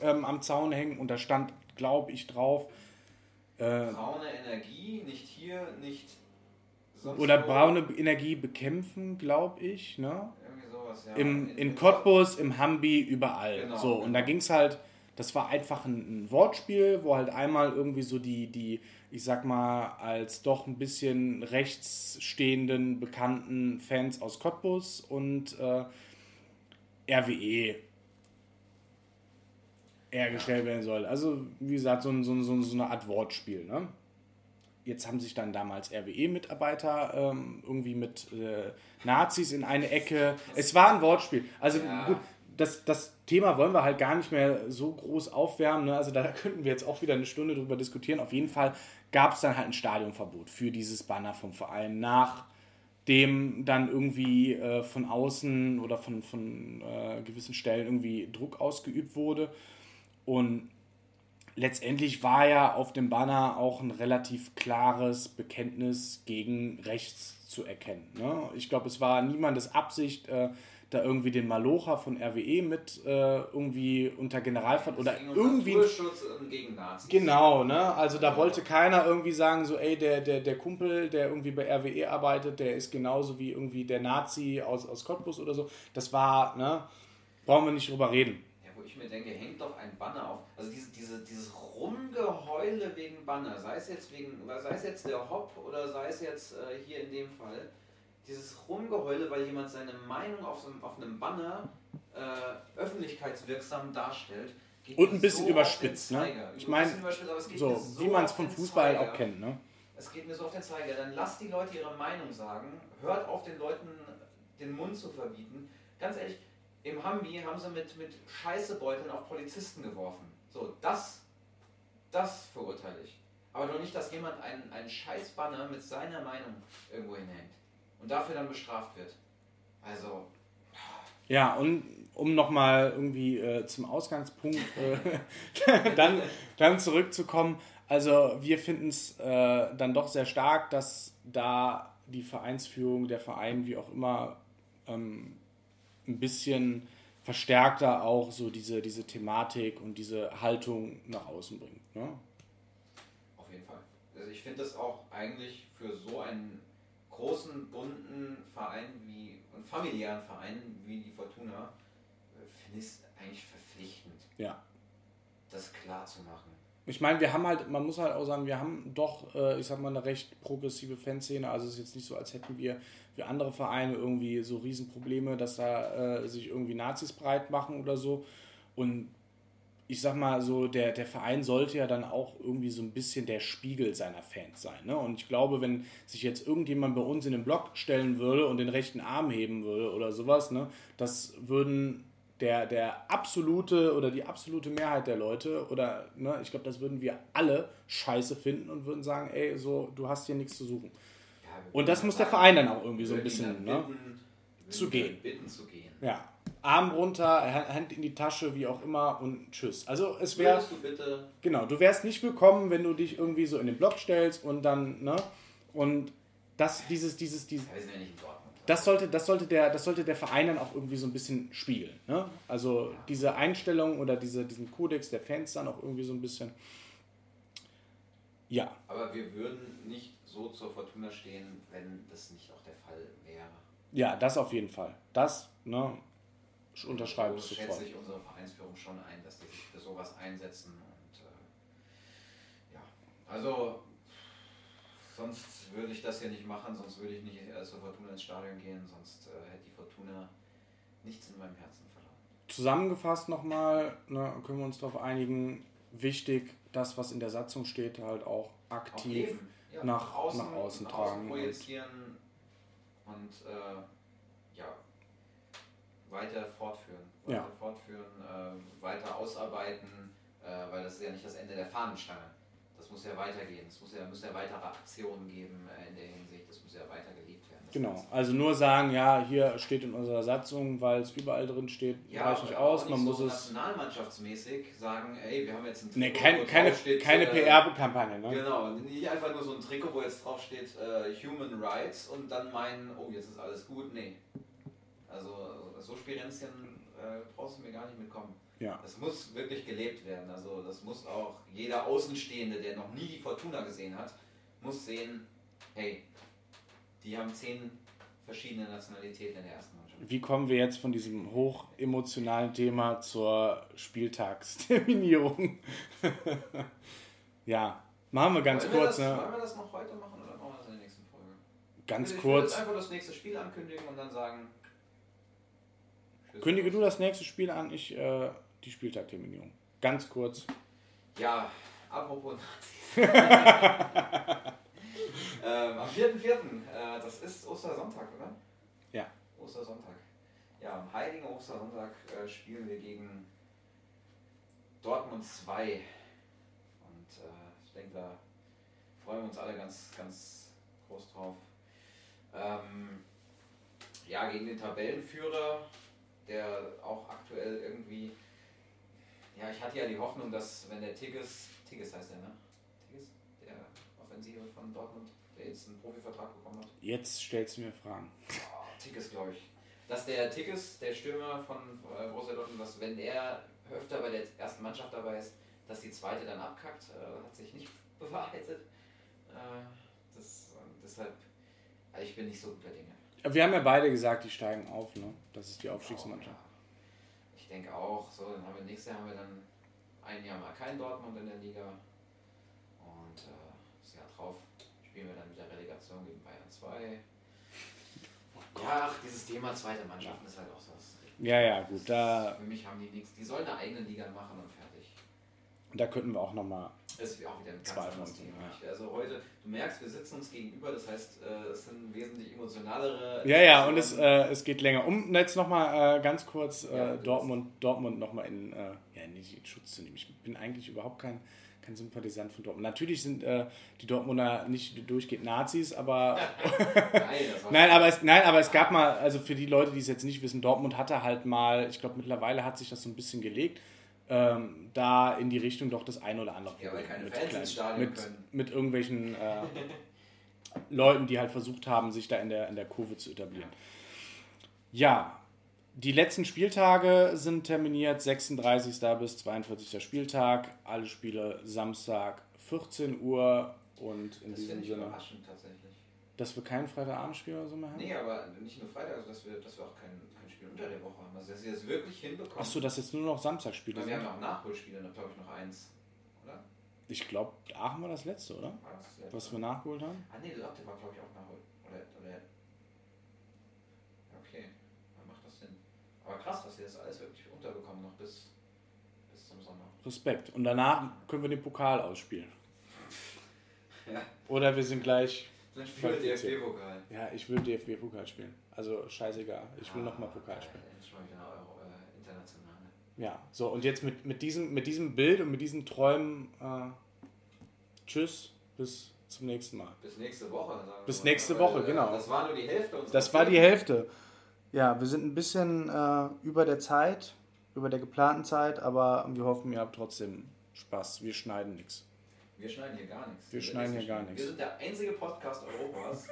am Zaun hängen und da stand, glaube ich, drauf... braune Energie, nicht hier, nicht... Sonst oder braune Energie bekämpfen, glaube ich, ne? Irgendwie sowas. sowas, ja. In Cottbus, im Hambi, überall. Genau, so, genau. Und da ging es halt, das war einfach ein Wortspiel, wo halt einmal irgendwie so die, ich sag mal, als doch ein bisschen rechts stehenden, bekannten Fans aus Cottbus und RWE hergestellt werden soll. Also, wie gesagt, so eine Art Wortspiel, ne? Jetzt haben sich dann damals RWE-Mitarbeiter irgendwie mit Nazis in eine Ecke. Es war ein Wortspiel. Also ja. Gut, das Thema wollen wir halt gar nicht mehr so groß aufwärmen. Ne? Also da könnten wir jetzt auch wieder eine Stunde drüber diskutieren. Auf jeden Fall gab es dann halt ein Stadionverbot für dieses Banner vom Verein, nachdem dann irgendwie von außen oder von gewissen Stellen irgendwie Druck ausgeübt wurde. Und letztendlich war ja auf dem Banner auch ein relativ klares Bekenntnis gegen rechts zu erkennen. Ne? Ich glaube, es war niemandes Absicht, da irgendwie den Malocher von RWE mit irgendwie unter Generalverdacht oder irgendwie... Naturschutz gegen Nazis. Genau, ne? Also da wollte keiner irgendwie sagen, so ey, der Kumpel, der irgendwie bei RWE arbeitet, der ist genauso wie irgendwie der Nazi aus Cottbus oder so. Das war, ne? Brauchen wir nicht drüber reden. Ich mir denke, hängt doch ein Banner auf. Also dieses Rumgeheule wegen Banner, sei es jetzt der Hopp oder sei es jetzt hier in dem Fall, dieses Rumgeheule, weil jemand seine Meinung auf einem Banner öffentlichkeitswirksam darstellt. Und ein bisschen so überspitzt, ne? Ich meine, so wie man es von Fußball auch kennt, ne? Es geht mir so auf den Zeiger. Dann lasst die Leute ihre Meinung sagen, hört auf, den Leuten den Mund zu verbieten. Ganz ehrlich, im Hambi haben sie mit Scheißebeuteln auf Polizisten geworfen. So, das verurteile ich. Aber doch nicht, dass jemand einen Scheißbanner mit seiner Meinung irgendwo hinhängt und dafür dann bestraft wird. Also. Ja, und um nochmal irgendwie zum Ausgangspunkt dann zurückzukommen. Also wir finden es dann doch sehr stark, dass da die Vereinsführung, der Verein, wie auch immer, ein bisschen verstärkter auch so diese Thematik und diese Haltung nach außen bringt. Ne? Auf jeden Fall. Also ich finde das auch eigentlich für so einen großen, bunten Verein und familiären Verein wie die Fortuna, finde ich es eigentlich verpflichtend, ja, das klar zu machen. Ich meine, man muss halt auch sagen, wir haben doch, ich sag mal, eine recht progressive Fanszene. Also es ist jetzt nicht so, als hätten wir wie andere Vereine irgendwie so Riesenprobleme, dass da sich irgendwie Nazis breit machen oder so. Und ich sag mal so, der Verein sollte ja dann auch irgendwie so ein bisschen der Spiegel seiner Fans sein. Ne? Und ich glaube, wenn sich jetzt irgendjemand bei uns in den Block stellen würde und den rechten Arm heben würde oder sowas, ne, das würden... Der absolute oder die absolute Mehrheit der Leute oder, ne, ich glaube, das würden wir alle scheiße finden und würden sagen, ey, so, du hast hier nichts zu suchen. Ja, und das muss der Verein dann auch irgendwie so ein bisschen bitten zu gehen. Ja, Arm runter, Hand in die Tasche, wie auch immer und tschüss. Also es wäre... Genau, du wärst nicht willkommen, wenn du dich irgendwie so in den Block stellst und dann, ne, und das, dieses... Ja, wir sind ja nicht in Dortmund. Das sollte der Verein dann auch irgendwie so ein bisschen spiegeln. Ne? Also ja, diese Einstellung oder diesen Kodex der Fans dann auch irgendwie so ein bisschen. Ja. Aber wir würden nicht so zur Fortuna stehen, wenn das nicht auch der Fall wäre. Ja, das auf jeden Fall. Das, ne, unterschreibe ich sofort. So schätze ich unsere Vereinsführung schon ein, dass die sich für sowas einsetzen. Und ja, also... Sonst würde ich das ja nicht machen, sonst würde ich nicht zur Fortuna ins Stadion gehen, sonst hätte die Fortuna nichts in meinem Herzen verloren. Zusammengefasst nochmal, ne, können wir uns darauf einigen, wichtig, das, was in der Satzung steht, halt auch aktiv auch nach außen tragen. Projizieren und weiter fortführen, weiter ausarbeiten, weil das ist ja nicht das Ende der Fahnenstange. Das muss ja weitergehen, es müssen ja weitere Aktionen geben in der Hinsicht, das muss ja weiter gelebt werden. Genau, also nur sagen, ja, hier steht in unserer Satzung, weil es überall drin steht, reicht nicht aus. Nicht man so muss es nationalmannschaftsmäßig sagen, ey, wir haben jetzt ein Trikot, keine PR-Kampagne, ne? Genau, nicht einfach nur so ein Trikot, wo jetzt drauf steht Human Rights und dann meinen, oh, jetzt ist alles gut, nee. Also so Spirenzchen brauchst du mir gar nicht mitkommen. Ja. Das muss wirklich gelebt werden. Also das muss auch jeder Außenstehende, der noch nie die Fortuna gesehen hat, muss sehen, hey, die haben 10 verschiedene Nationalitäten in der ersten Mannschaft. Wie kommen wir jetzt von diesem hochemotionalen Thema zur Spieltagsterminierung? Ja, machen wir ganz kurz. Wollen wir das noch heute machen oder machen wir das in der nächsten Folge? Ganz kurz. Ich will einfach das nächste Spiel ankündigen und dann sagen... Tschüss. Kündige du das nächste Spiel an, ich die Spieltagterminierung. Ganz kurz. Ja, apropos Nazis. Am 4.4., das ist Ostersonntag, oder? Ja. Ostersonntag. Ja, am heiligen Ostersonntag spielen wir gegen Dortmund 2. Und ich denke, da freuen wir uns alle ganz, ganz groß drauf. Ja, gegen den Tabellenführer, der auch aktuell irgendwie... Ja, ich hatte ja die Hoffnung, dass wenn der Tigges heißt der, ne? Tigges, der Offensive von Dortmund, der jetzt einen Profivertrag bekommen hat. Jetzt stellst du mir Fragen. Oh, Tigges, glaube ich. Dass der Tigges, der Stürmer von Borussia Dortmund, dass wenn er öfter bei der ersten Mannschaft dabei ist, dass die zweite dann abkackt, hat sich nicht bewahrheitet. Deshalb, ich bin nicht so guter Dinge. Wir haben ja beide gesagt, die steigen auf, ne? Das ist die Aufstiegsmannschaft. Ja. Ich denke auch, so, dann haben wir nächstes Jahr dann ein Jahr mal kein Dortmund in der Liga und das Jahr drauf spielen wir dann mit der Relegation gegen Bayern 2. Oh ja, dieses Thema zweite Mannschaften ist halt auch so was. Ja, gut. Da für mich haben die nichts. Die sollen eine eigene Liga machen und fertig. Und da könnten wir auch nochmal. Das ist auch wieder ein ganz anderes Thema. Ja. Also heute, du merkst, wir sitzen uns gegenüber, das heißt, es sind wesentlich emotionalere... Ja, und es geht länger. Um jetzt nochmal ganz kurz Dortmund nochmal nicht in Schutz zu nehmen. Ich bin eigentlich überhaupt kein Sympathisant von Dortmund. Natürlich sind die Dortmunder nicht durchgehend Nazis, aber... nein, aber es gab mal, also für die Leute, die es jetzt nicht wissen, Dortmund hatte halt mal, ich glaube mittlerweile hat sich das so ein bisschen gelegt, da in die Richtung doch das ein oder andere ja, weil keine Fans ins Stadion können. Mit irgendwelchen Leuten, die halt versucht haben, sich da in der Kurve zu etablieren. Ja, die letzten Spieltage sind terminiert, 36. bis 42. Spieltag, alle Spiele Samstag 14 Uhr und in das diesem Sinne... überraschend tatsächlich. Dass wir keinen Freitagabendspiel oder so mehr haben? Nee, aber nicht nur Freitag, also dass wir auch kein Spiel unter der Woche haben. Also, dass wir das wirklich hinbekommen. Achso, dass jetzt nur noch Samstagspiele sind. Wir haben ja auch Nachholspiele, da glaube ich noch eins, oder? Ich glaube, Aachen war das letzte, oder? War das letzte. Was wir nachgeholt haben? Ah, nee, Lotte war, glaube ich, auch nachholt. Oder. Okay, dann macht das Sinn. Aber krass, dass wir das alles wirklich unterbekommen, noch bis zum Sommer. Respekt. Und danach können wir den Pokal ausspielen. Ja. Oder wir sind gleich. Dann spielen wir DFB-Pokal. Ja, ich will DFB-Pokal spielen. Also scheißegal, ich will nochmal Pokal spielen. Jetzt schon wieder Euro, international. Ja, so und jetzt mit diesem Bild und mit diesen Träumen tschüss, bis zum nächsten Mal. Bis nächste Woche. Sagen wir bis mal. Nächste Woche, genau. Das war nur die Hälfte. Das war die Hälfte. Ja, wir sind ein bisschen über der geplanten Zeit, aber wir hoffen, ihr habt trotzdem Spaß. Wir schneiden nichts. Wir schneiden hier gar nichts. Wir sind der einzige Podcast Europas,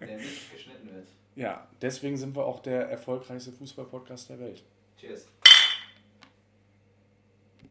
der nicht geschnitten wird. Ja, deswegen sind wir auch der erfolgreichste Fußball-Podcast der Welt. Cheers.